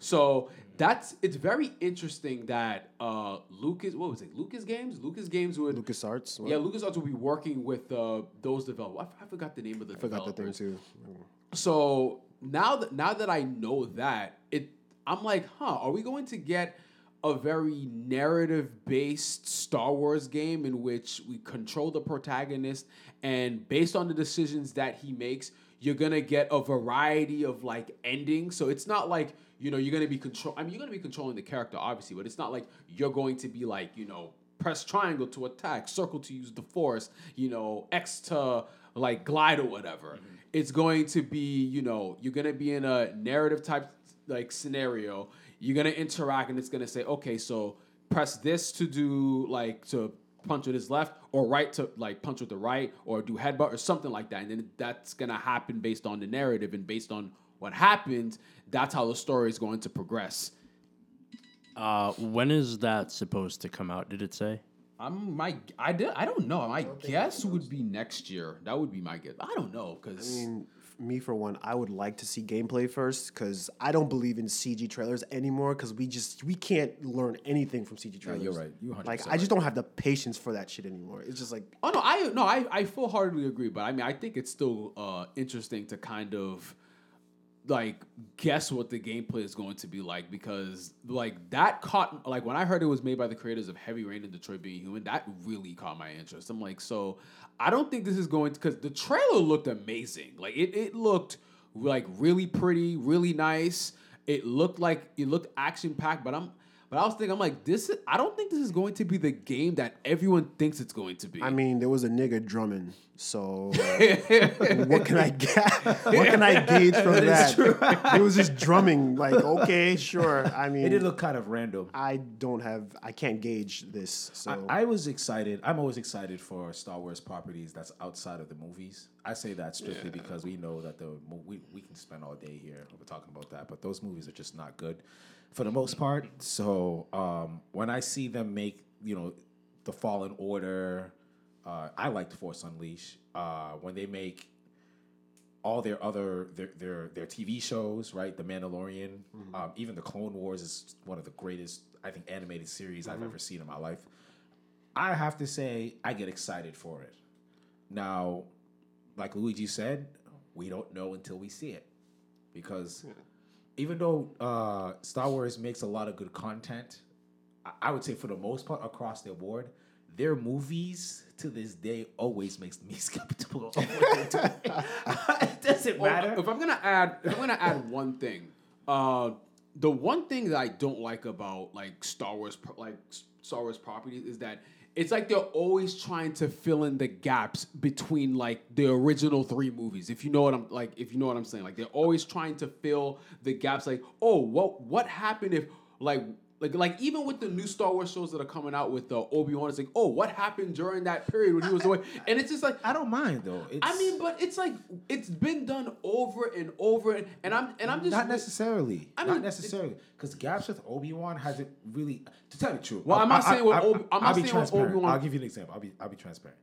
So it's very interesting that Lucas Arts. What? Yeah, Lucas Arts will be working with those developers. I forgot the name of the developers. I forgot the thing too. So now that I know that, I'm like, are we going to get a very narrative-based Star Wars game in which we control the protagonist and based on the decisions that he makes, you're going to get a variety of endings. So it's not like, you're going to be controlling the character, obviously, but it's not like you're going to be press triangle to attack, circle to use the force, X to glide or whatever. Mm-hmm. It's going to be, you're going to be in a narrative type scenario. You're going to interact and it's going to say, okay, so press this to do to punch with his left or right to punch with the right or do headbutt or something like that. And then that's going to happen based on the narrative and based on what happened. That's how the story is going to progress. When is that supposed to come out? Did it say? I don't know. My guess would be next year. That would be my guess. I don't know because. Me, for one, I would like to see gameplay first because I don't believe in CG trailers anymore because we can't learn anything from CG trailers. Yeah, you're right. You're 100% I just don't have the patience for that shit anymore. It's just like... Oh, no, I full-heartedly agree, but I mean, I think it's still interesting to kind of guess what the gameplay is going to be like because that caught... when I heard it was made by the creators of Heavy Rain and Detroit Become Human, that really caught my interest. I'm like, so... I don't think this is going to... Because the trailer looked amazing. It looked, really pretty, really nice. It looked action-packed, but I was thinking, I don't think this is going to be the game that everyone thinks it's going to be. I mean, there was a nigga drumming, so what can I gauge from that? It was just drumming, okay, sure. I mean, it did look kind of random. I can't gauge this. So I was excited. I'm always excited for Star Wars properties that's outside of the movies. I say that strictly because we know that we can spend all day here talking about that, but those movies are just not good for the most part. So when I see them make, The Fallen Order, I liked Force Unleashed. When they make all their other their TV shows, right? The Mandalorian, mm-hmm. Even The Clone Wars is one of the greatest, I think, animated series mm-hmm. I've ever seen in my life. I have to say, I get excited for it. Now, like Luigi said, we don't know until we see it because. Yeah. Even though Star Wars makes a lot of good content, I would say for the most part across the board, their movies to this day always makes me skeptical. It doesn't matter. If I'm gonna add one thing. The one thing that I don't like about Star Wars properties is that it's they're always trying to fill in the gaps between the original three movies. If you know what I'm saying, they're always trying to fill the gaps. What happened if even with the new Star Wars shows that are coming out with Obi-Wan, it's what happened during that period when he was away? And it's just I don't mind though. But it's it's been done over and over, and I'm just not necessarily. Not necessarily because gaps with Obi-Wan hasn't really. To tell you the truth, well, I'm not saying with Obi-Wan. I'll give you an example. I'll be transparent.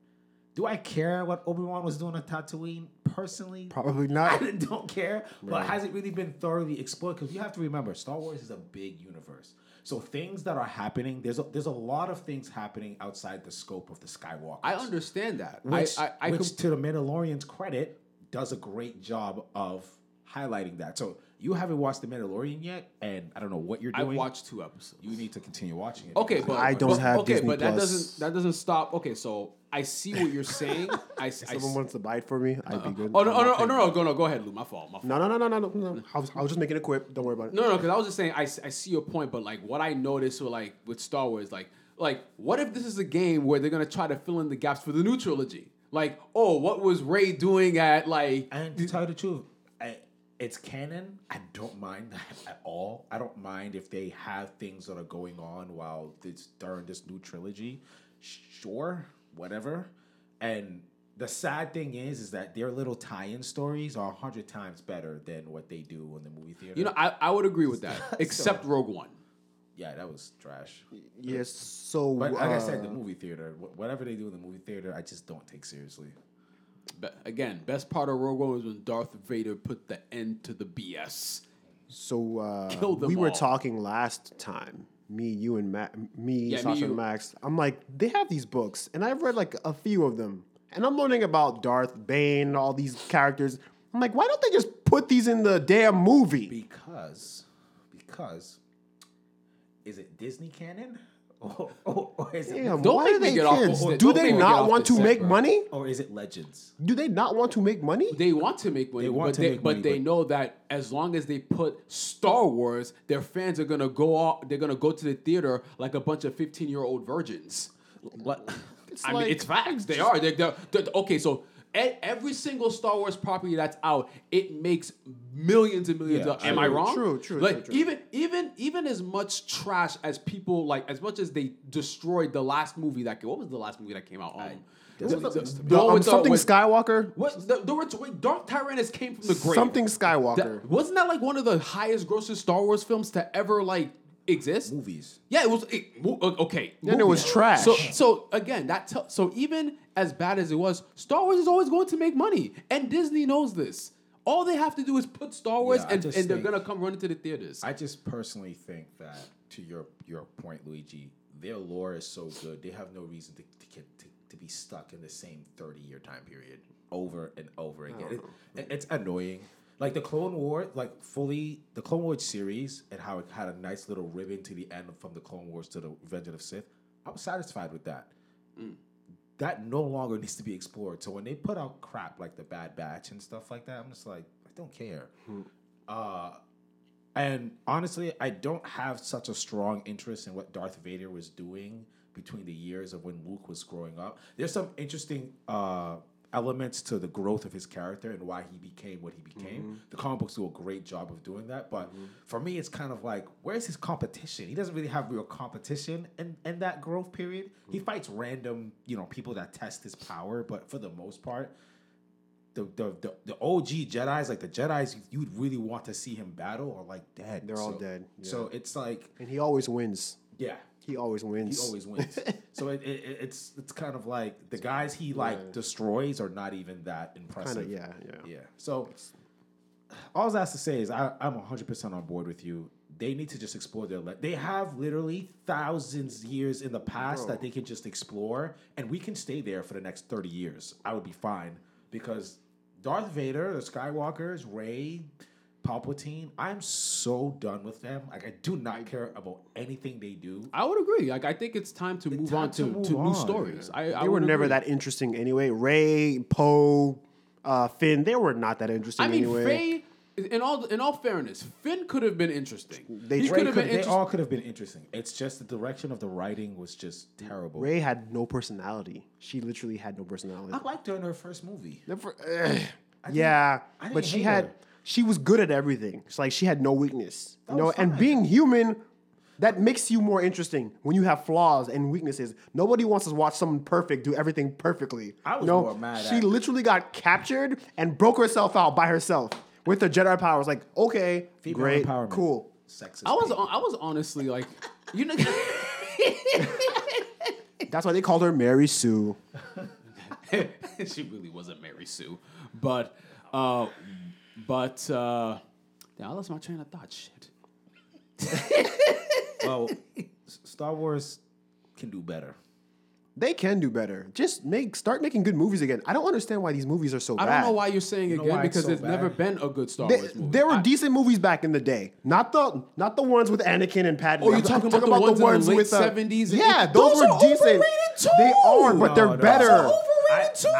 Do I care what Obi-Wan was doing on Tatooine personally? Probably not. I don't care, right. But it hasn't really been thoroughly explored because you have to remember, Star Wars is a big universe. So things that are happening, there's a lot of things happening outside the scope of the Skywalkers. I understand that. Which to the Mandalorian's credit, does a great job of highlighting that. So you haven't watched The Mandalorian yet, and I don't know what you're doing. I watched 2 episodes. You need to continue watching it. Okay, but I don't have Disney Plus. Okay, but that doesn't stop. Okay, so I see what you're saying. If someone wants to buy it for me, I'd be good. No, go ahead, Lou. My fault. No. I was just making a quip. Don't worry about it. No, because I was just saying I see your point, but like what I noticed with Star Wars, like what if this is a game where they're gonna try to fill in the gaps for the new trilogy? Like, oh, what was Rey doing at like? And to tell you the truth, it's canon. I don't mind that at all. I don't mind if they have things that are going on while it's during this new trilogy. Sure. Whatever. And the sad thing is that their little tie-in stories are 100 times better than what they do in the movie theater. You know, I would agree with that, except Rogue One. Yeah, that was trash. Yes, so... But like I said, the movie theater, whatever they do in the movie theater, I just don't take seriously. But again, best part of Rogue One was when Darth Vader put the end to the BS. So, we were talking last time. Me, you, and Sasha, and Max. I'm like, they have these books, and I've read like a few of them, and I'm learning about Darth Bane, all these characters. I'm like, why don't they just put these in the damn movie? Because, is it Disney canon? Or is it? Damn, why do they kids? Do they not want to make money? Or is it legends? Do they not want to make money? They want to make money, but they know that as long as they put Star Wars, their fans are gonna go out. They're gonna go to the theater like a bunch of 15-year-old virgins. I mean, it's facts. They are. They're okay. So every single Star Wars property that's out, it makes millions and millions. Yeah, am I wrong? True. Like true. Even as much trash as people like, as much as they destroyed the last movie that came. What was the last movie that came out? Skywalker. What Darth Tyrannus came from the grave. Something Skywalker. Wasn't that like one of the highest grossing Star Wars films to ever like exist? Movies. Yeah, it was. Okay. Then it was trash. So again, so even as bad as it was, Star Wars is always going to make money, and Disney knows this. All they have to do is put Star Wars, and they're gonna come running to the theaters. I just personally think that, to your point, Luigi, their lore is so good, they have no reason to be stuck in the same 30-year time period over and over again. It's annoying. Like the Clone Wars, the Clone Wars series, and how it had a nice little ribbon to the end from the Clone Wars to the Revenge of the Sith. I was satisfied with that. Mm. That no longer needs to be explored. So when they put out crap like the Bad Batch and stuff like that, I'm just like, I don't care. And honestly, I don't have such a strong interest in what Darth Vader was doing between the years of when Luke was growing up. There's some interesting elements to the growth of his character and why he became what he became. Mm-hmm. The comic books do a great job of doing that, but for me, it's kind of like, where's his competition? He doesn't really have real competition in that growth period. He fights random, people that test his power, but for the most part, the OG Jedis, like the Jedis you'd really want to see him battle are like dead. They're all dead. Yeah. So it's like... And he always wins. Yeah. He always wins. So it's kind of like the guys he destroys are not even that impressive. Kinda, yeah. So all I have to say is I'm 100% on board with you. They need to just explore their... They have literally thousands of years in the past that they can just explore, and we can stay there for the next 30 years. I would be fine because Darth Vader, the Skywalkers, Rey... Palpatine, I'm so done with them. Like, I do not care about anything they do. I would agree. Like, I think it's time to move on to new stories. They were never that interesting anyway. Rey, Poe, Finn, they were not that interesting anyway. Rey, in all fairness, Finn could have been interesting. They all could have been interesting. It's just the direction of the writing was just terrible. Rey had no personality. She literally had no personality. I liked her in her first movie. But she had... She was good at everything. It's like she had no weakness. And being human, that makes you more interesting when you have flaws and weaknesses. Nobody wants to watch someone perfect do everything perfectly. I was more mad at her. She literally got captured and broke herself out by herself with her Jedi powers. Like, okay, female great, cool. Sexist. I was honestly like, That's why they called her Mary Sue. She really wasn't Mary Sue. But... I lost my train of thought. Shit. Well, Star Wars can do better. They can do better. Just start making good movies again. I don't understand why these movies are so bad. I don't know why you're saying again because there's never been a good Star Wars movie. There were decent movies back in the day. Not the ones with Anakin and Padme. Oh, you're talking about the ones in the late 70s? Yeah, those were decent. They are, but they're better.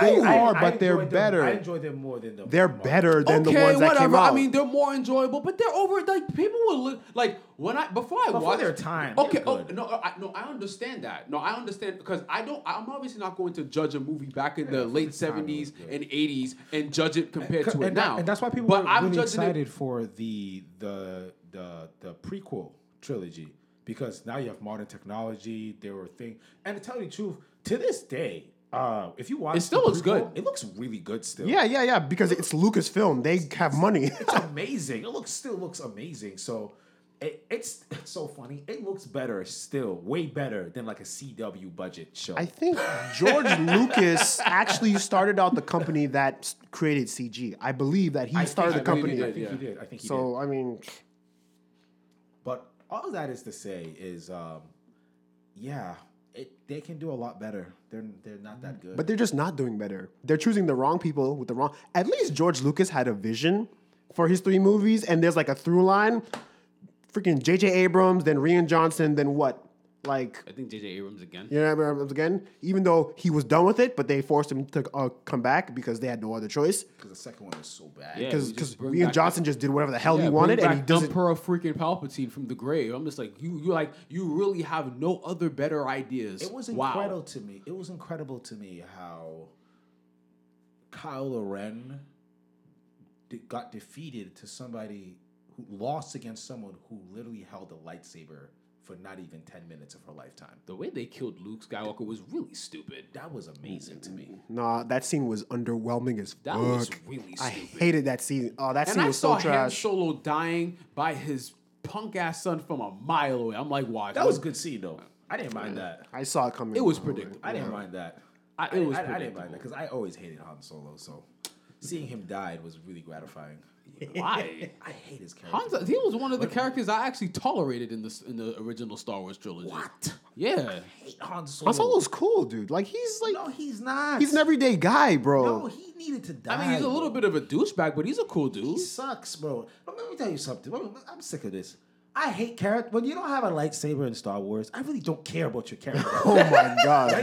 They are, but they're better. I enjoy them more than them. They're better than the ones that came out. I mean, they're more enjoyable, but they're over. Like people will like when I before their time. Okay, I understand that. No, I understand because I'm obviously not going to jjudge a movie back in the late 70s and 80s and judge it compared to it now. And that's why people are really excited for the prequel trilogy because now you have modern technology. There were things, and to tell you the truth, to this day. If you watch, it still looks good. It looks really good still. Yeah. Because it's Lucasfilm, they have money. It's amazing. It still looks amazing. So it's so funny. It looks better still, way better than like a CW budget show. I think George Lucas actually started out the company that created CG. I believe that he started the company. I think he did. I think he did. So I mean, but all that is to say is, yeah. They can do a lot better. They're not that good. But they're just not doing better. They're choosing the wrong people with the wrong... At least George Lucas had a vision for his three movies, and there's like a through line. Freaking J.J. Abrams, then Rian Johnson, then what? Like... I think J.J. Abrams again. Yeah, Abrams again. Even though he was done with it, but they forced him to come back because they had no other choice. Because the second one was so bad. Because Rian Johnson just did whatever the hell he wanted, and he doesn't... Emperor freaking Palpatine from the grave. I'm just like, you really have no other better ideas. It was incredible to me. It was incredible to me how Kylo Ren got defeated to somebody who lost against someone who literally held a lightsaber for not even 10 minutes of her lifetime. The way they killed Luke Skywalker was really stupid. That was amazing to me. Nah, that scene was underwhelming as fuck. That was really stupid. I hated that scene. Oh, that scene was so trash. And I saw Han Solo dying by his punk-ass son from a mile away. I'm like, why? That was a good scene, though. I didn't mind that. I saw it coming. It was predictable. I didn't mind that. I didn't mind that, because I always hated Han Solo, so seeing him die was really gratifying. Why? I hate his character. Han's, he was one of the characters I actually tolerated in the original Star Wars trilogy. What? Yeah. I hate Han Solo. Han Solo's cool, dude. Like, he's like... No, he's not. He's an everyday guy, bro. No, he needed to die. I mean, he's a little bit of a douchebag, but he's a cool dude. He sucks, bro. But let me tell you something. I'm sick of this. I hate character. When you don't have a lightsaber in Star Wars, I really don't care about your character. Oh, my God. I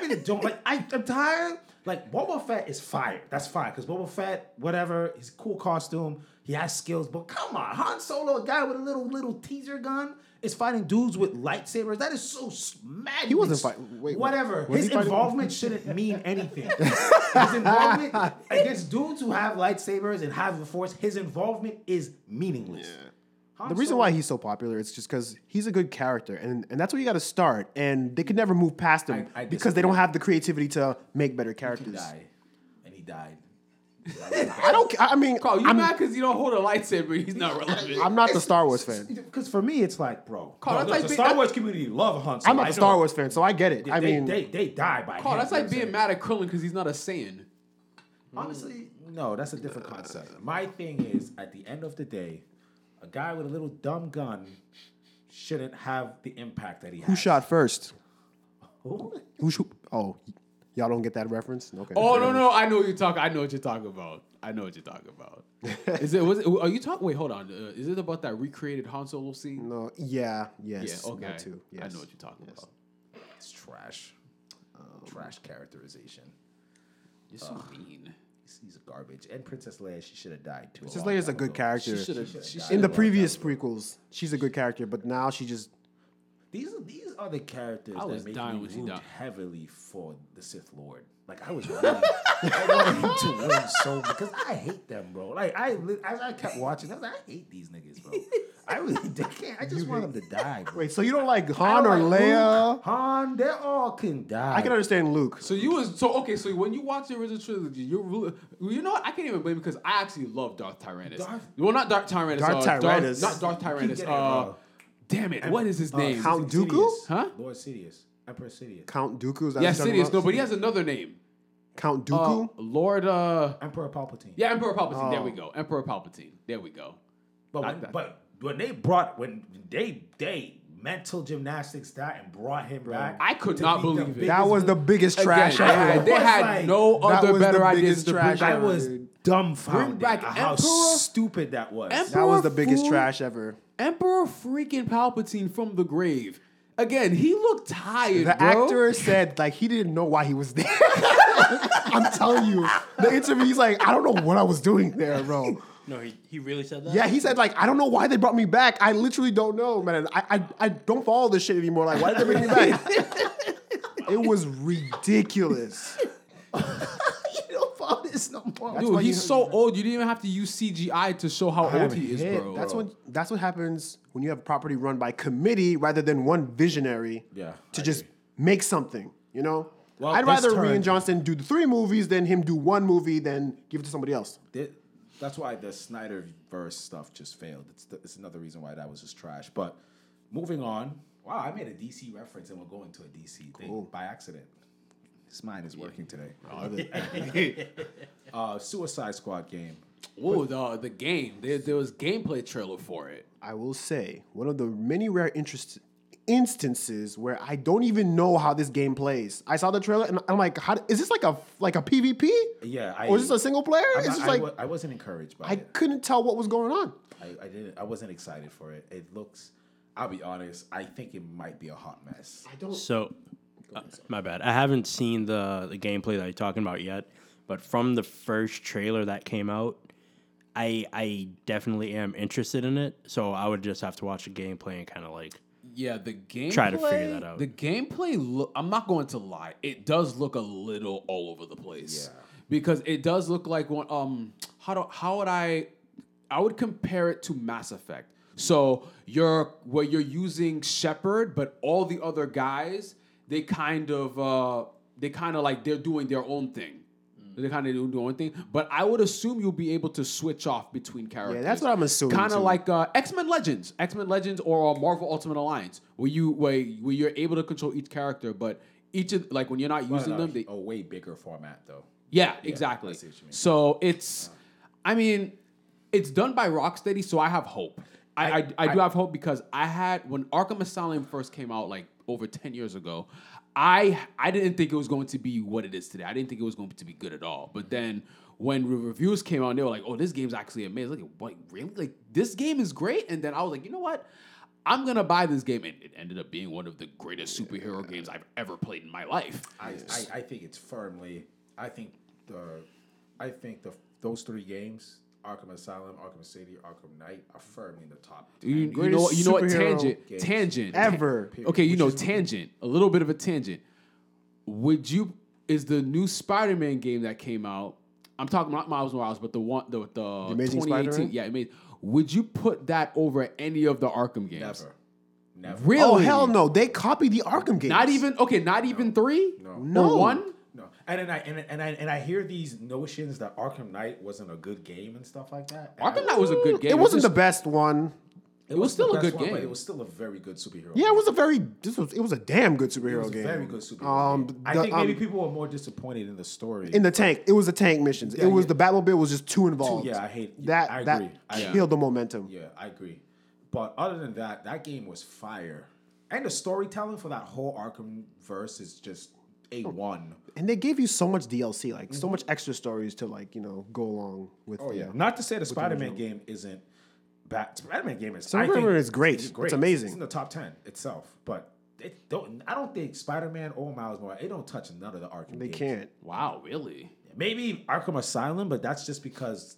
really don't. Like, I'm tired... Like, Boba Fett is fire. That's fine. Because Boba Fett, whatever, he's a cool costume. He has skills. But come on, Han Solo, a guy with a little teaser gun, is fighting dudes with lightsabers. That is so mad. He wasn't fighting. Wait, whatever. His involvement shouldn't mean anything. His involvement against dudes who have lightsabers and have the Force, his involvement is meaningless. Yeah. The reason why he's so popular is just because he's a good character, and that's where you got to start. And they could never move past him because they don't have the creativity to make better characters. He died. I don't. I mean, Carl, you're mad because you don't hold a lightsaber. He's not relevant. I'm not the Star Wars fan. Because for me, it's like, bro, Carl, that's like the Star Wars community love Han Solo. I'm not a Star Wars fan, so I get it. They die by. Carl, that's like being mad at Krillin because he's not a Saiyan. Honestly, no, that's a different concept. My thing is, at the end of the day, a guy with a little dumb gun shouldn't have the impact that he has. Who shot first? Who? Oh, y'all don't get that reference? Okay. Oh, no. I know what you're talking about. Wait, hold on. Is it about that recreated Han Solo scene? No. Yeah. Yes. Yeah, okay. Too. Yes. I know what you're talking about. It's trash. Trash characterization. You're so mean. He's a garbage. And Princess Leia, she should have died too. Princess Leia's a good character. She in the previous prequels, she's a good character, but now she just... These are the characters that make me root heavily for the Sith Lord. Like, I was really... I wanted to win so... Because I hate them, bro. Like, as I kept watching, I was like, I hate these niggas, bro. I really can't. I just want them to die, bro. Wait, so you don't like Han Leia? Luke, Han, they all can die. I can understand Luke. So you was... So when you watch the original trilogy, you're really... You know what? I can't even blame you because I actually love Darth Tyrannus. Damn it! What is his name? Count Dooku? Huh? Lord Sidious. Emperor Sidious. Count Dooku? Yes, Sidious. No, but he has another name. Count Dooku? Emperor Palpatine. Yeah, Emperor Palpatine. There we go. But when they brought... When they mental gymnastics that and brought him back. I could not believe it. That was the biggest trash ever. They had no other better ideas to bring back. I was dumbfounded how stupid that was. That was the biggest trash ever. Emperor freaking Palpatine from the grave. Again, he looked tired, bro. Actor said, like, he didn't know why he was there. I'm telling you. The interview, he's like, I don't know what I was doing there, bro. No, he really said that? Yeah, he said, like, I don't know why they brought me back. I literally don't know, man. I don't follow this shit anymore. Like, why did they bring me back? It was ridiculous. No more. Dude, he's so old. You didn't even have to use CGI to show how old he is, bro. That's what happens when you have a property run by committee rather than one visionary to just make something, you know? Well, I'd rather Rian Johnson do 3 movies than him do 1 movie than give it to somebody else. That's why the Snyderverse stuff just failed. It's another reason why that was just trash. But moving on. Wow, I made a DC reference and we'll go into a DC thing by accident. His mind is working today. Suicide Squad game. Oh, the game. There was gameplay trailer for it. I will say, one of the many rare instances where I don't even know how this game plays. I saw the trailer and I'm like, how, is this like a PvP? Yeah. Or is this a single player? I wasn't encouraged by it. I couldn't tell what was going on. I didn't. I wasn't excited for it. It looks, I'll be honest, I think it might be a hot mess. My bad. I haven't seen the gameplay that you're talking about yet, but from the first trailer that came out, I definitely am interested in it. So I would just have to watch the gameplay and kind of like the gameplay, try to figure that out. The gameplay, I'm not going to lie, it does look a little all over the place. Yeah, because it does look like one. I would compare it to Mass Effect. So you're using Shepard, but all the other guys, They kind of they're doing their own thing. They kind of do their own thing. But I would assume you'll be able to switch off between characters. Yeah, that's what I'm assuming. Kind of like X-Men Legends, or Marvel Ultimate Alliance, where you're able to control each character, but each of, like, when you're not using them, they a way bigger format though. Yeah, exactly. I see what you mean. So it's, it's done by Rocksteady, so I have hope. I do have hope because I had, when Arkham Asylum first came out, like, over 10 years ago, I didn't think it was going to be what it is today. I didn't think it was going to be good at all. But then when reviews came out, they were like, oh, this game's actually amazing. Look at, like, really? Like, this game is great? And then I was like, you know what? I'm going to buy this game. And it ended up being one of the greatest superhero games I've ever played in my life. I think it's firmly... I think those 3 games... Arkham Asylum, Arkham City, Arkham Knight are firmly in the top 10. You know what? Tangent. Ever. Okay, Tangent. A little bit of a tangent. Is the new Spider-Man game that came out, I'm talking not Miles Morales, but the Amazing 2018. Spider-Man? Yeah, Amazing. Would you put that over any of the Arkham games? Never. Really? Oh, hell no. They copied the Arkham games. Not even 3? No. Or 1? No, and I hear these notions that Arkham Knight wasn't a good game and stuff like that. And Arkham Knight was a good game. It wasn't the best one. It was still a good game. But it was still a very good superhero. Yeah, it was a damn good superhero game. It was a very good superhero game. I think maybe people were more disappointed in the story. In the tank, it was the tank missions. Yeah, it was the Batmobile was just too involved. I hate that. I agree. That killed the momentum. Yeah, I agree. But other than that, that game was fire, and the storytelling for that whole Arkham verse is just A1. And they gave you so much DLC, like so much extra stories to, like, go along with. Oh, yeah. Not to say the Spider-Man game isn't bad. Spider-Man game is, I think it's great. It's great. It's amazing. It's in the top 10 itself, but I don't think Spider-Man or Miles Morales, they don't touch none of the Arkham games. They can't. Wow, really? Maybe Arkham Asylum, but that's just because,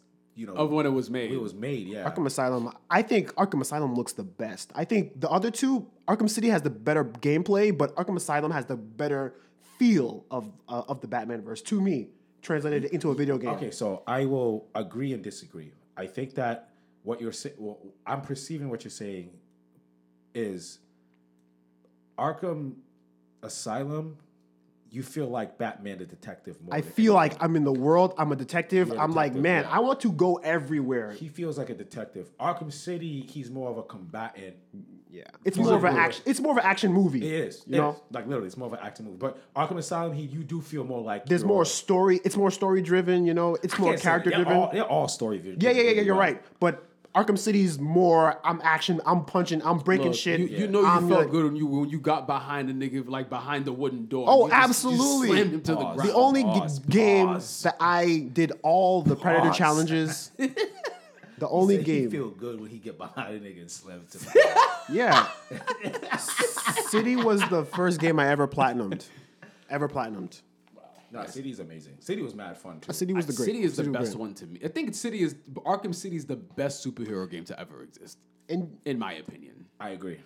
of when it was made. It was made, yeah. Arkham Asylum. I think Arkham Asylum looks the best. I think the other two, Arkham City has the better gameplay, but Arkham Asylum has the better feel of the Batman-verse, to me, translated into a video game. Okay, so I will agree and disagree. I think that what you're saying, I'm perceiving what you're saying is Arkham Asylum, you feel like Batman the detective more. I feel like I'm in the world, I'm a detective, I'm like, man, I want to go everywhere. He feels like a detective. Arkham City, he's more of a combatant. Yeah. It's more of an action movie. It is. You know? Like, literally, it's more of an action movie. But Arkham Asylum, you do feel more like there's more story, it's more story driven, it's more character driven. They're all story driven. Yeah, you're right. But Arkham City's more, I'm action, I'm punching, I'm breaking shit. You felt good when you got behind the nigga, like behind the wooden door. Oh, absolutely. Just slammed him to the ground. The only game that I did all the Predator challenges. The only game. He feel good when he get behind a nigga and slam it to the ground. Yeah. City was the first game I ever platinumed. No, City's amazing. City was mad fun too. City was the great. City is the best one to me. I think Arkham City is the best superhero game to ever exist, in my opinion. I agree.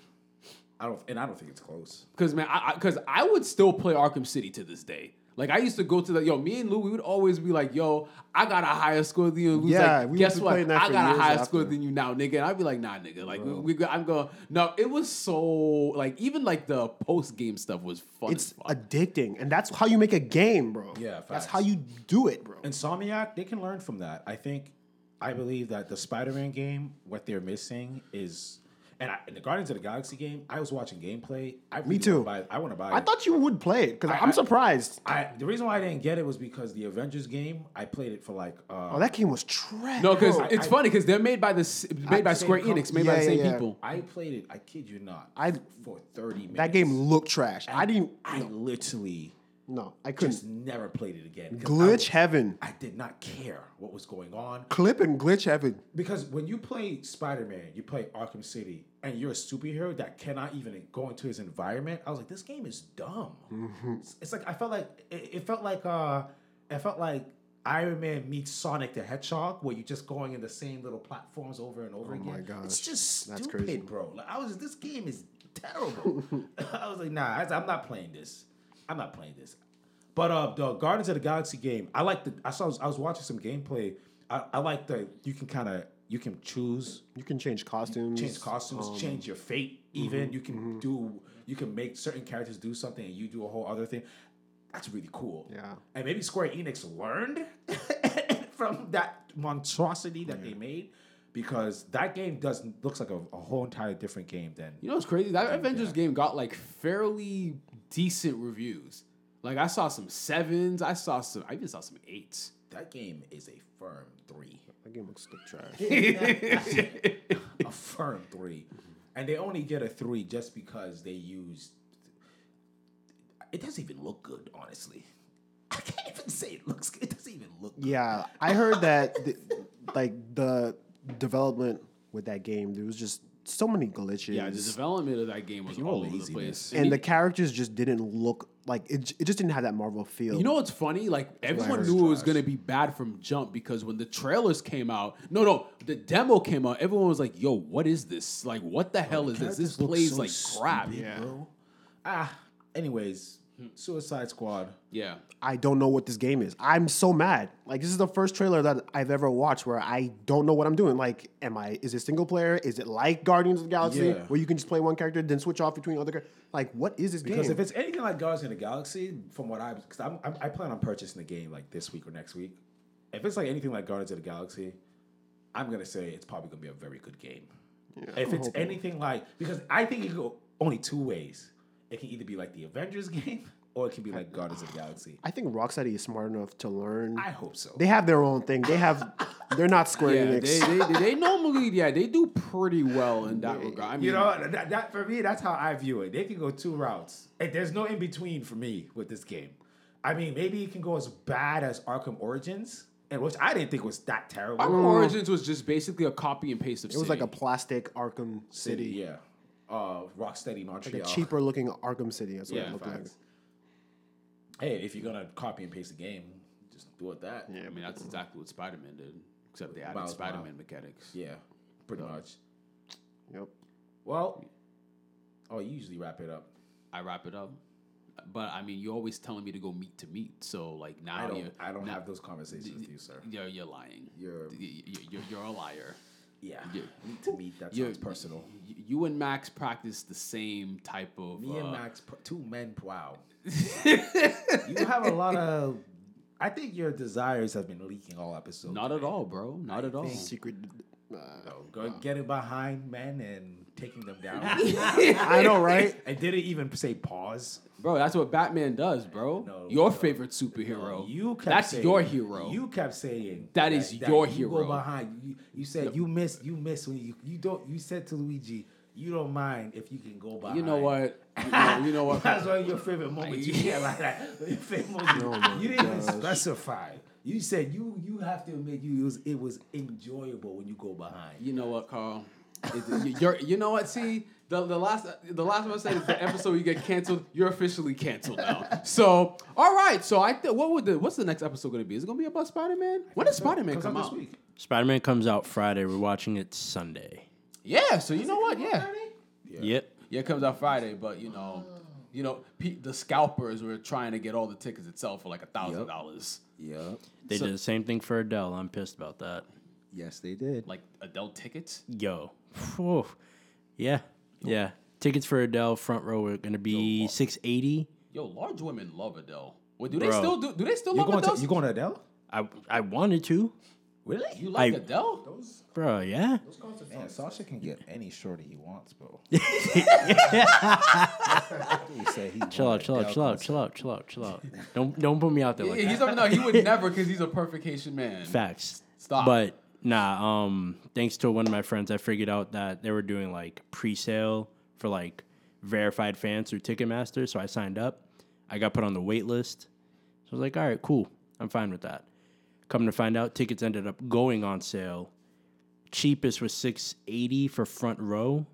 I don't think it's close. Because man, I would still play Arkham City to this day. Like I used to go to me and Lou, we would always be like, "Yo, I got a higher score than you." And Lou's like, "Guess what? I got a higher score than you now, nigga." And I'd be like, "Nah, nigga." Like I'm going. No, it was so like even like the post game stuff was fun. It's addicting, and that's how you make a game, bro. Yeah, facts. That's how you do it, bro. Insomniac, they can learn from that. I believe that the Spider-Man game, what they're missing is. And the Guardians of the Galaxy game, I was watching gameplay. Me too. I want to buy it. I thought you would play it because I'm surprised. The reason why I didn't get it was because the Avengers game, I played it for like. That game was trash. No, because it's funny because they're made by Square Enix, made by the same people. I played it. I kid you not. For 30 minutes. That game looked trash. I couldn't. Just never played it again. Heaven. I did not care what was going on. Clip and glitch heaven. Because when you play Spider-Man, you play Arkham City, and you're a superhero that cannot even go into his environment. I was like, this game is dumb. Mm-hmm. It's like I felt like Iron Man meets Sonic the Hedgehog, where you're just going in the same little platforms over and over again. Oh my gosh, it's just stupid, crazy, bro. Like this game is terrible. I was like, nah, I'm not playing this. But the Guardians of the Galaxy game, I was watching some gameplay. I like the you can change costumes. Change your fate even. Mm-hmm, you can make certain characters do something and you do a whole other thing. That's really cool. Yeah. And maybe Square Enix learned from that monstrosity that they made. Because that game looks like a whole entire different game than... You know what's crazy? That Avengers game got, like, fairly decent reviews. Like, I saw some 7s. I even saw some 8s. That game is a firm 3. That game looks like trash. A firm 3. And they only get a 3 just because they used... It doesn't even look good, honestly. I can't even say it looks good. It doesn't even look good. Yeah, I heard that, the development with that game, there was just so many glitches. Yeah, the development of that game was all over the place. And the characters just didn't look like it just didn't have that Marvel feel. You know what's funny? Like everyone knew it was gonna be bad from jump because when the trailers came out, the demo came out, everyone was like, yo, what is this? Like what the hell is this? This plays like crap. Yeah. Bro. Anyways. Suicide Squad. Yeah. I don't know what this game is. I'm so mad. Like, this is the first trailer that I've ever watched where I don't know what I'm doing. Like, is it single player? Is it like Guardians of the Galaxy where you can just play one character, then switch off between other characters? Like, what is this game? Because if it's anything like Guardians of the Galaxy, I plan on purchasing the game like this week or next week. If it's like anything like Guardians of the Galaxy, I'm going to say it's probably going to be a very good game. Yeah, if it's anything like, because I think it can go only two ways. It can either be like the Avengers game, or it can be like Guardians of the Galaxy. I think Rocksteady is smart enough to learn. I hope so. They have their own thing. They're not Square Enix. They normally, they do pretty well in that regard. I mean, that for me, that's how I view it. They can go two routes. There's no in between for me with this game. I mean, maybe it can go as bad as Arkham Origins, which I didn't think was that terrible. Arkham Origins was just basically a copy and paste of City. It was like a plastic Arkham City. Yeah. Rocksteady Montreal. Like a cheaper looking Arkham City. That's what it looked like. Hey, if you're going to copy and paste the game, just do it that. Yeah, I mean, that's exactly what Spider-Man did, except they added Spider-Man mechanics. Yeah, pretty much. Yep. Well, you usually wrap it up. I wrap it up. But, I mean, you're always telling me to go meet to meet. So, like, now I don't have those conversations with you, sir. You're lying. You're a liar. Yeah, meet to meet. That sounds personal. You and Max practice the same type of. Me and Max, two men. Wow. You have a lot of. I think your desires have been leaking all episode. Not at all, bro. Not at all. Secret. Getting behind men and taking them down. I know, right? And didn't even say pause. Bro, that's what Batman does, bro. No, your favorite superhero. No, you kept saying, your hero. You kept saying that is that your hero. You go behind. You said you miss when you don't. You said to Luigi, you don't mind if you can go behind. You know what? You know what? That's one of your favorite moments. You can't like that. Your favorite moment. No, you didn't even specify. You said you have to admit it was enjoyable when you go behind. You know what, Carl? You know what? See, the last one I said is the episode you get canceled. You're officially canceled now. So, all right. So I what's the next episode going to be? Is it going to be about Spider-Man? When does Spider-Man come out? This week? Spider-Man comes out Friday. We're watching it Sunday. Yeah. So you know what? Yeah. Yep. Yeah, it comes out Friday, but you know, the scalpers were trying to get all the tickets itself for like $1,000. Yeah. They did the same thing for Adele. I'm pissed about that. Yes, they did. Like Adele tickets? Yo. Whew. Yeah. Yeah. Tickets for Adele front row are going to be $680. Yo, large women love Adele. What do they still do? Do they still love Adele? You going to Adele? I wanted to. Really? You like Adele? Those, bro, yeah. Those concerts, man, Sasha can get any shorty he wants, bro. Chill out. Don't put me out there like that. No, he would never because he's a perfect Haitian man. Facts. Stop. But nah, thanks to one of my friends, I figured out that they were doing like pre-sale for like verified fans through Ticketmaster. So I signed up. I got put on the wait list. So I was like, all right, cool. I'm fine with that. Come to find out, tickets ended up going on sale. Cheapest was $680 for front row,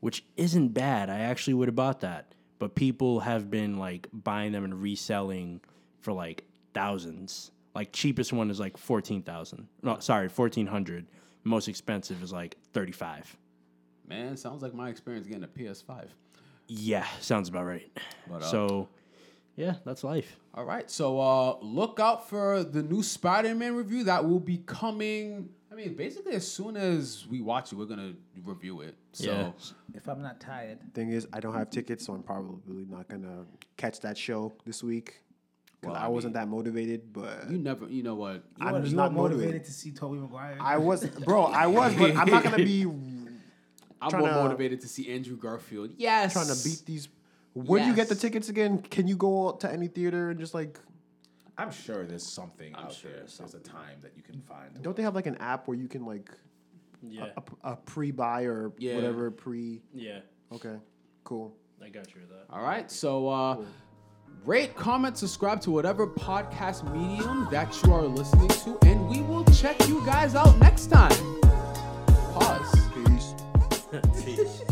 which isn't bad. I actually would have bought that. But people have been like buying them and reselling for like thousands. Like cheapest one is like $1,400. Most expensive is like $35. Man, sounds like my experience getting a PS5. Yeah, sounds about right. But, so... yeah, that's life. All right, so look out for the new Spider-Man review that will be coming. I mean, basically, as soon as we watch it, we're gonna review it. So if I'm not tired, thing is, I don't have tickets, so I'm probably not gonna catch that show this week. Because I wasn't that motivated, but... You know what? I was not motivated to see Tobey Maguire. I was, but I'm not gonna be... I'm more motivated to see Andrew Garfield. Yes! Trying to beat these... When you get the tickets again, can you go to any theater and just like... I'm sure there's something out there. There's a time that you can find. Don't they have like an app where you can like... Yeah. A pre-buy or whatever pre... Yeah. Okay, cool. I got you with that. All right, so cool. Rate, comment, subscribe to whatever podcast medium that you are listening to, and we will check you guys out next time. Pause. Peace. Peace.